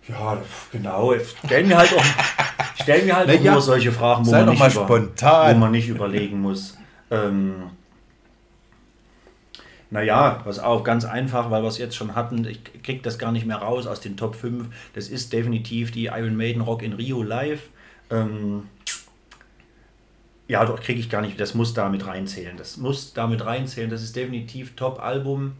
Ja, genau. Stellen wir halt auch, stellen wir halt auch ja, nur solche Fragen, wo man, nicht mal über, spontan. wo man nicht überlegen muss. Ähm, naja, was auch ganz einfach, weil wir es jetzt schon hatten, ich kriege das gar nicht mehr raus aus den Top fünf. Das ist definitiv die Iron Maiden Rock in Rio live. Ähm, Ja, doch, kriege ich gar nicht. Das muss damit reinzählen. Das muss damit reinzählen. Das ist definitiv Top-Album.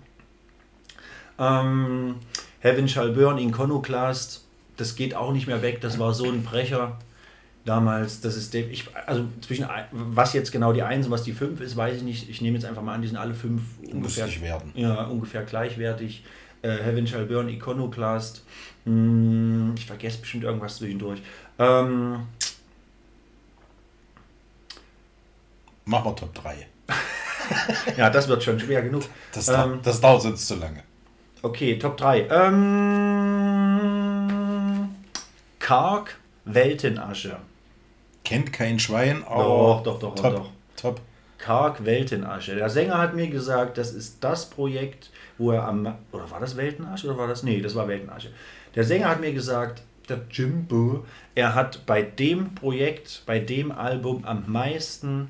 Ähm, Heaven Shall Burn, Iconoclast. Das geht auch nicht mehr weg. Das war so ein Brecher damals. Das ist de- ich, also zwischen was jetzt genau die eins und was die fünf ist, weiß ich nicht. Ich nehme jetzt einfach mal an, die sind alle fünf ungefähr, werden. Ja, ungefähr gleichwertig. Äh, Heaven Shall Burn, Iconoclast. Hm, ich vergesse bestimmt irgendwas zwischendurch. Ähm... Machen wir Top drei. Ja, das wird schon schwer genug. Das, ähm, das dauert sonst zu lange. Okay, Top drei. Ähm, Karg, Weltenasche. Kennt kein Schwein, aber doch, doch, doch, top, doch. Top. Karg, Weltenasche. Der Sänger hat mir gesagt, das ist das Projekt, wo er am... Oder war das Weltenasche? Oder war das... Nee, das war Weltenasche. Der Sänger hat mir gesagt... Der Jimbo, er hat bei dem Projekt, bei dem Album am meisten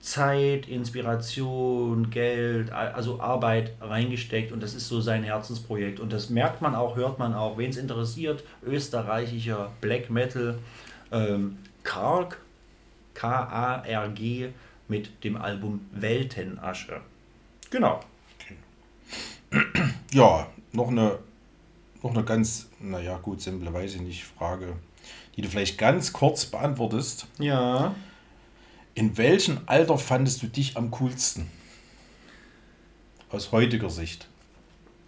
Zeit, Inspiration, Geld, also Arbeit reingesteckt und das ist so sein Herzensprojekt und das merkt man auch, hört man auch, wen es interessiert, österreichischer Black Metal, ähm, Karg, K A R G mit dem Album Weltenasche. Genau. Ja, noch eine Noch eine ganz, naja, gut, simple, weiß ich nicht, Frage, die du vielleicht ganz kurz beantwortest. Ja. In welchem Alter fandest du dich am coolsten? Aus heutiger Sicht.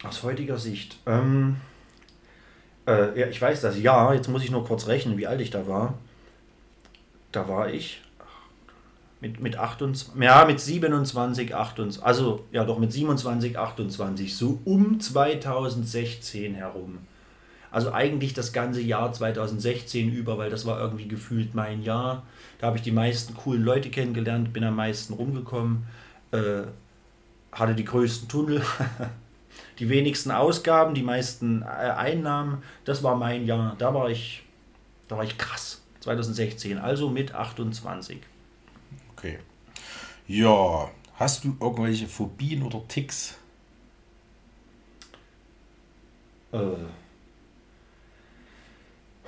Aus heutiger Sicht. Ähm, äh, ja, ich weiß das. Ja, jetzt muss ich nur kurz rechnen, wie alt ich da war. Da war ich mit, mit achtundzwanzig, ja, mit siebenundzwanzig, achtundzwanzig, also ja doch mit siebenundzwanzig, achtundzwanzig, so um zweitausendsechzehn herum. Also eigentlich das ganze Jahr zweitausendsechzehn über, weil das war irgendwie gefühlt mein Jahr. Da habe ich die meisten coolen Leute kennengelernt, bin am meisten rumgekommen, äh, hatte die größten Tunnel, die wenigsten Ausgaben, die meisten äh, Einnahmen. Das war mein Jahr, da war ich, da war ich krass, zweitausendsechzehn, also mit achtundzwanzig. Okay. Ja, hast du irgendwelche Phobien oder Ticks? Äh.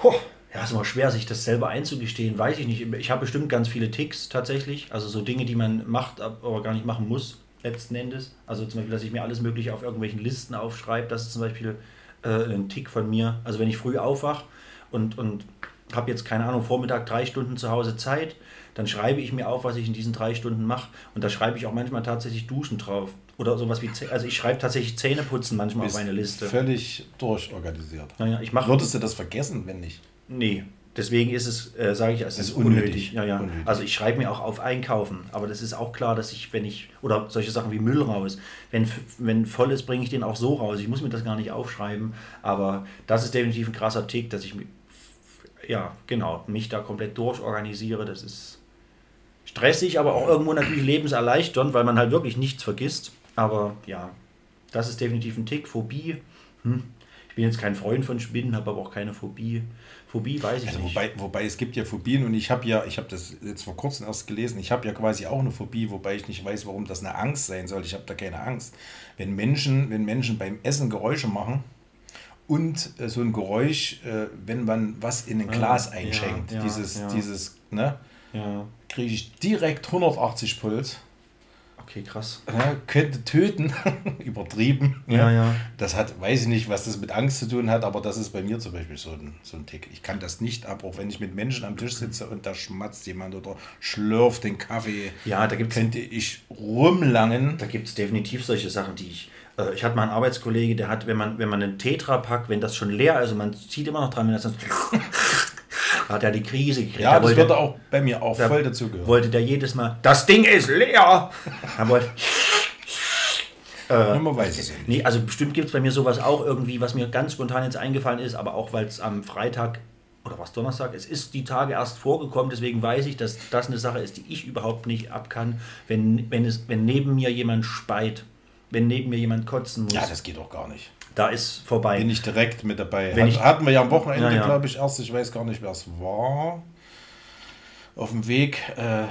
Ho, ja, ist immer schwer, sich das selber einzugestehen, weiß ich nicht. Ich habe bestimmt ganz viele Ticks tatsächlich, also so Dinge, die man macht, aber gar nicht machen muss, letzten Endes. Also zum Beispiel, dass ich mir alles Mögliche auf irgendwelchen Listen aufschreibe, das ist zum Beispiel äh, ein Tick von mir. Also wenn ich früh aufwache und, und habe jetzt, keine Ahnung, Vormittag drei Stunden zu Hause Zeit, dann schreibe ich mir auf, was ich in diesen drei Stunden mache. Und da schreibe ich auch manchmal tatsächlich Duschen drauf. Oder sowas wie, Zäh- also ich schreibe tatsächlich Zähneputzen manchmal Bist auf meine Liste. Völlig durchorganisiert. Naja, ich mach Würdest du das vergessen, wenn nicht? Nee, deswegen ist es, äh, sage ich, es ist, ist unnötig. unnötig. Ja, ja. Unnötig. Also ich schreibe mir auch auf Einkaufen. Aber das ist auch klar, dass ich, wenn ich, oder solche Sachen wie Müll raus, wenn, wenn voll ist, bringe ich den auch so raus. Ich muss mir das gar nicht aufschreiben. Aber das ist definitiv ein krasser Tick, dass ich mich, ja, genau, mich da komplett durchorganisiere. Das ist stressig, aber auch irgendwo natürlich lebenserleichternd, weil man halt wirklich nichts vergisst. Aber ja, das ist definitiv ein Tick. Phobie. Hm. Ich bin jetzt kein Freund von Spinnen, habe aber auch keine Phobie. Phobie weiß ich also nicht. Wobei, wobei es gibt ja Phobien und ich habe ja, ich habe das jetzt vor kurzem erst gelesen, ich habe ja quasi auch eine Phobie, wobei ich nicht weiß, warum das eine Angst sein soll. Ich habe da keine Angst. Wenn Menschen, wenn Menschen beim Essen Geräusche machen, und äh, so ein Geräusch, äh, wenn man was in ein Glas einschenkt, ja, ja, dieses, ja. dieses, ne, ja. Kriege ich direkt hundertachtzig Puls. Okay, krass. Ne, könnte töten, übertrieben. Ja, ne? Ja. Das hat, weiß ich nicht, was das mit Angst zu tun hat, aber das ist bei mir zum Beispiel so ein, so ein Tick. Ich kann das nicht ab, auch wenn ich mit Menschen am Tisch sitze und da schmatzt jemand oder schlürft den Kaffee. Ja, da gibt's, könnte ich rumlangen. Da gibt es definitiv solche Sachen, die ich... Ich hatte mal einen Arbeitskollege, der hat, wenn man, wenn man einen Tetra-Pack, wenn das schon leer ist und man zieht immer noch dran, wenn das dann hat er die Krise gekriegt. Ja, da das wollte, wird auch bei mir auch voll dazugehören. Wollte der jedes Mal, das Ding ist leer! Er wollte... Äh, man weiß es nicht. Nee, also bestimmt gibt es bei mir sowas auch irgendwie, was mir ganz spontan jetzt eingefallen ist, aber auch weil es am Freitag oder was Donnerstag, es ist die Tage erst vorgekommen, deswegen weiß ich, dass das eine Sache ist, die ich überhaupt nicht abkann, wenn, wenn, es, wenn neben mir jemand speit, wenn neben mir jemand kotzen muss. Ja, das geht auch gar nicht. Da ist vorbei. Bin ich direkt mit dabei. Wenn ich, hatten wir ja am Wochenende, ja, glaube ich, erst, ich weiß gar nicht, wer es war, auf dem Weg äh,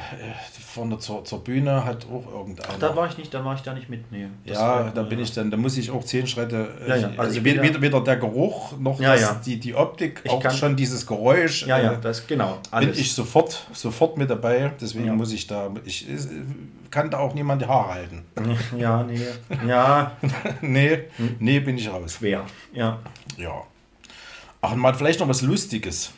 von der, zur, zur Bühne hat auch irgendeiner. Ach, da war ich nicht, da war ich da nicht mit. Nee, ja, da bin ja. ich dann, da muss ich auch zehn Schritte. Ja, ja. Also, also weder, ja. weder der Geruch noch ja, das, ja. Die, die Optik, ich auch kann, schon dieses Geräusch. Ja, ja, das genau. Alles. Bin ich sofort, sofort mit dabei. Deswegen ja. muss ich da, ich, ich kann da auch niemand die Haare halten. Ja, nee. Ja. nee, hm. nee, bin ich raus. Schwer. Ja. Ja. Ach, mal vielleicht noch was Lustiges.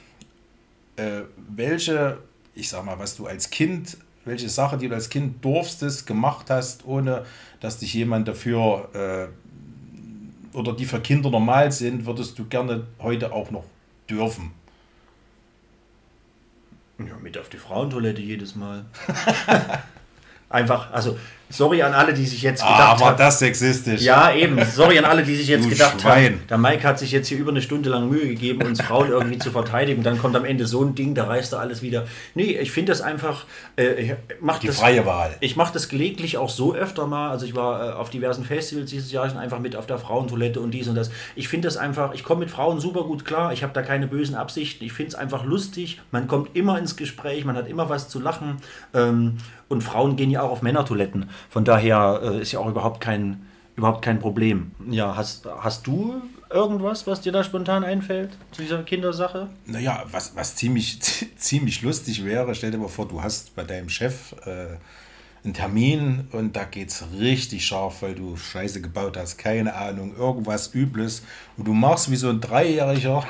Äh, welche Ich sag mal, was du als Kind, welche Sache, die du als Kind durftest, gemacht hast, ohne dass dich jemand dafür äh, oder die für Kinder normal sind, würdest du gerne heute auch noch dürfen? Ja, mit auf die Frauentoilette jedes Mal. Einfach, also, sorry an alle, die sich jetzt gedacht haben. Ah, war das sexistisch. Ja, eben. Sorry an alle, die sich jetzt du gedacht Schwein. haben. Der Mike hat sich jetzt hier über eine Stunde lang Mühe gegeben, uns Frauen irgendwie zu verteidigen. Dann kommt am Ende so ein Ding, da reißt er alles wieder. Nee, ich finde das einfach... Äh, ich mach die das, freie Wahl. Ich mache das gelegentlich auch so öfter mal. Also ich war äh, auf diversen Festivals dieses Jahr schon einfach mit auf der Frauentoilette und dies und das. Ich finde das einfach... Ich komme mit Frauen super gut klar. Ich habe da keine bösen Absichten. Ich finde es einfach lustig. Man kommt immer ins Gespräch. Man hat immer was zu lachen. Ähm, und Frauen gehen ja auch auf Männertoiletten. Von daher äh, ist ja auch überhaupt kein, überhaupt kein Problem. Ja, hast, hast du irgendwas, was dir da spontan einfällt zu dieser Kindersache? Naja, was, was ziemlich, ziemlich lustig wäre, stell dir mal vor, du hast bei deinem Chef äh, einen Termin und da geht's richtig scharf, weil du Scheiße gebaut hast, keine Ahnung, irgendwas Übles. Und du machst wie so ein Dreijähriger,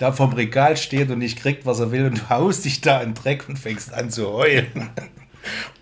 der vom Regal steht und nicht kriegt, was er will, und du haust dich da in den Dreck und fängst an zu heulen.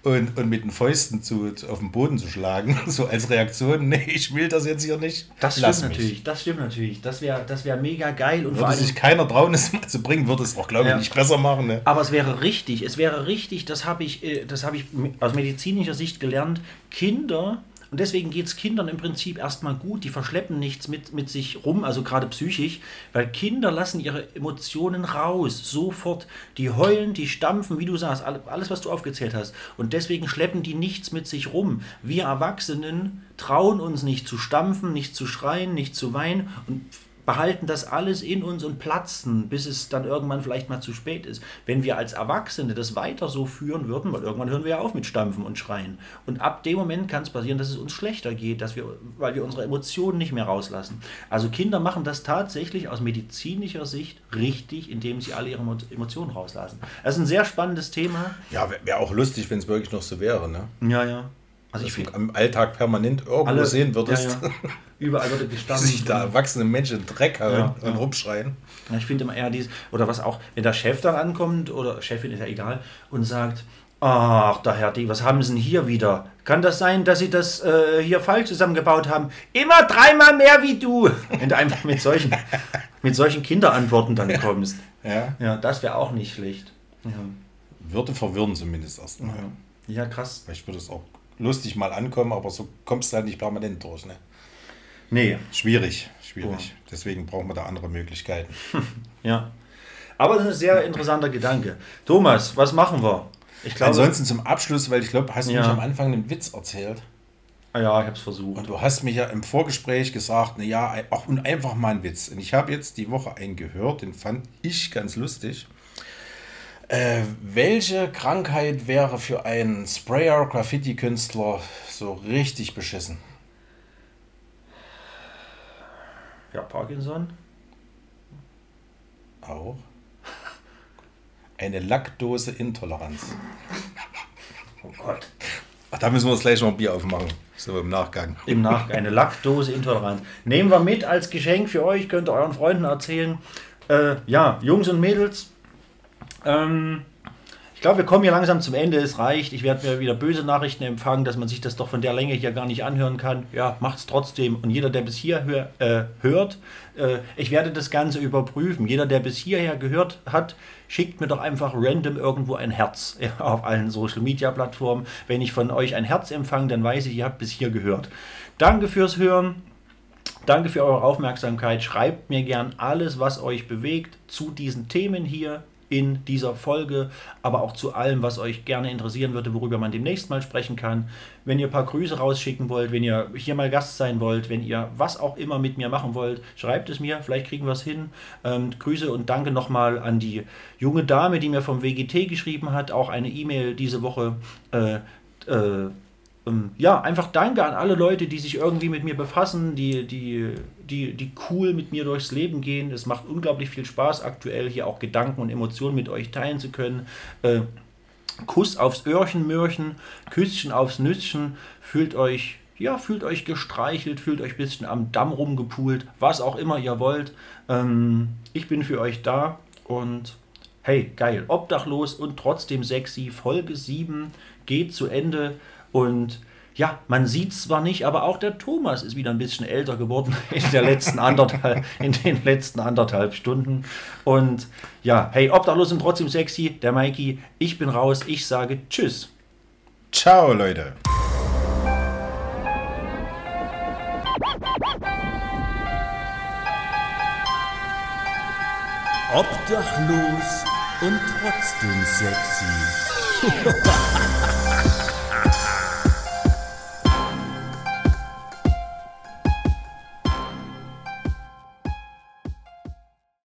Und, und mit den Fäusten zu, zu, auf den Boden zu schlagen, so als Reaktion, nee, ich will das jetzt hier nicht. Das stimmt natürlich, das stimmt natürlich. Das wäre das wär mega geil. Und würde sich keiner trauen, es mal zu bringen, würde es auch, glaube ich, ja. nicht besser machen. Ne? Aber es wäre richtig, es wäre richtig, das habe ich, das hab ich aus medizinischer Sicht gelernt, Kinder... Und deswegen geht es Kindern im Prinzip erstmal gut, die verschleppen nichts mit, mit sich rum, also gerade psychisch, weil Kinder lassen ihre Emotionen raus, sofort. Die heulen, die stampfen, wie du sagst, alles, was du aufgezählt hast. Und deswegen schleppen die nichts mit sich rum. Wir Erwachsenen trauen uns nicht zu stampfen, nicht zu schreien, nicht zu weinen und behalten das alles in uns und platzen, bis es dann irgendwann vielleicht mal zu spät ist. Wenn wir als Erwachsene das weiter so führen würden, weil irgendwann hören wir ja auf mit Stampfen und Schreien. Und ab dem Moment kann es passieren, dass es uns schlechter geht, dass wir, weil wir unsere Emotionen nicht mehr rauslassen. Also Kinder machen das tatsächlich aus medizinischer Sicht richtig, indem sie alle ihre Emotionen rauslassen. Das ist ein sehr spannendes Thema. Ja, wäre auch lustig, wenn es wirklich noch so wäre, ne? Ja, ja. Also ich finde, im Alltag permanent irgendwo alle, sehen würdest. Ja, ja. Überall würde gestanden. Sich da erwachsene Menschen in Dreck hauen ja, und ja. rumschreien. Ja, ich finde immer eher dieses, oder was auch, wenn der Chef dann ankommt, oder Chefin ist ja egal, und sagt, ach, der Herr D., was haben Sie denn hier wieder? Kann das sein, dass Sie das äh, hier falsch zusammengebaut haben? Immer dreimal mehr wie du! Wenn du einfach mit solchen, mit solchen Kinderantworten dann kommst. Ja, ja das wäre auch nicht schlecht. Ja. Würde verwirren zumindest erstmal. Ja, ja krass. Vielleicht würde es auch lustig mal ankommen, aber so kommst du halt nicht permanent durch, ne? Nee. Schwierig, schwierig. Oh. Deswegen brauchen wir da andere Möglichkeiten. Ja. Aber das ist ein sehr interessanter Gedanke. Thomas, was machen wir? Ich glaube, ansonsten zum Abschluss, weil ich glaube, hast du ja. mich am Anfang einen Witz erzählt. Ja, ich habe es versucht. Und du hast mir ja im Vorgespräch gesagt, na ja, auch und einfach mal einen Witz. Und ich habe jetzt die Woche einen gehört, den fand ich ganz lustig. Äh, welche Krankheit wäre für einen Sprayer-Graffiti-Künstler so richtig beschissen? Ja, Parkinson. Auch. Eine Laktoseintoleranz. Oh Gott. Ach, da müssen wir uns gleich noch ein Bier aufmachen. So im Nachgang. Im Nachgang. Eine Laktoseintoleranz. Nehmen wir mit als Geschenk für euch. Könnt ihr euren Freunden erzählen. Äh, ja, Jungs und Mädels. Ähm, ich glaube, wir kommen hier langsam zum Ende, es reicht. Ich werde mir wieder böse Nachrichten empfangen, dass man sich das doch von der Länge hier gar nicht anhören kann. Ja, macht's trotzdem. Und jeder, der bis hier hör, äh, hört, äh, ich werde das Ganze überprüfen. Jeder, der bis hierher gehört hat, schickt mir doch einfach random irgendwo ein Herz auf allen Social-Media-Plattformen. Wenn ich von euch ein Herz empfange, dann weiß ich, ihr habt bis hier gehört. Danke fürs Hören. Danke für eure Aufmerksamkeit. Schreibt mir gern alles, was euch bewegt, zu diesen Themen hier in dieser Folge, aber auch zu allem, was euch gerne interessieren würde, worüber man demnächst mal sprechen kann. Wenn ihr ein paar Grüße rausschicken wollt, wenn ihr hier mal Gast sein wollt, wenn ihr was auch immer mit mir machen wollt, schreibt es mir, vielleicht kriegen wir es hin. Ähm, Grüße und danke nochmal an die junge Dame, die mir vom W G T geschrieben hat, auch eine E-Mail diese Woche. Äh, äh, Ja, einfach danke an alle Leute, die sich irgendwie mit mir befassen, die, die, die, die cool mit mir durchs Leben gehen. Es macht unglaublich viel Spaß, aktuell hier auch Gedanken und Emotionen mit euch teilen zu können. Äh, Kuss aufs Öhrchen, Möhrchen, Küsschen aufs Nüsschen. Fühlt euch, ja, fühlt euch gestreichelt, fühlt euch ein bisschen am Damm rumgepult, was auch immer ihr wollt. Ähm, ich bin für euch da und hey, geil, obdachlos und trotzdem sexy. Folge sieben geht zu Ende. Und ja, man sieht es zwar nicht, aber auch der Thomas ist wieder ein bisschen älter geworden in, der letzten anderthalb, in den letzten anderthalb Stunden. Und ja, hey, obdachlos und trotzdem sexy, der Mikey, ich bin raus, ich sage tschüss. Ciao, Leute. Obdachlos und trotzdem sexy.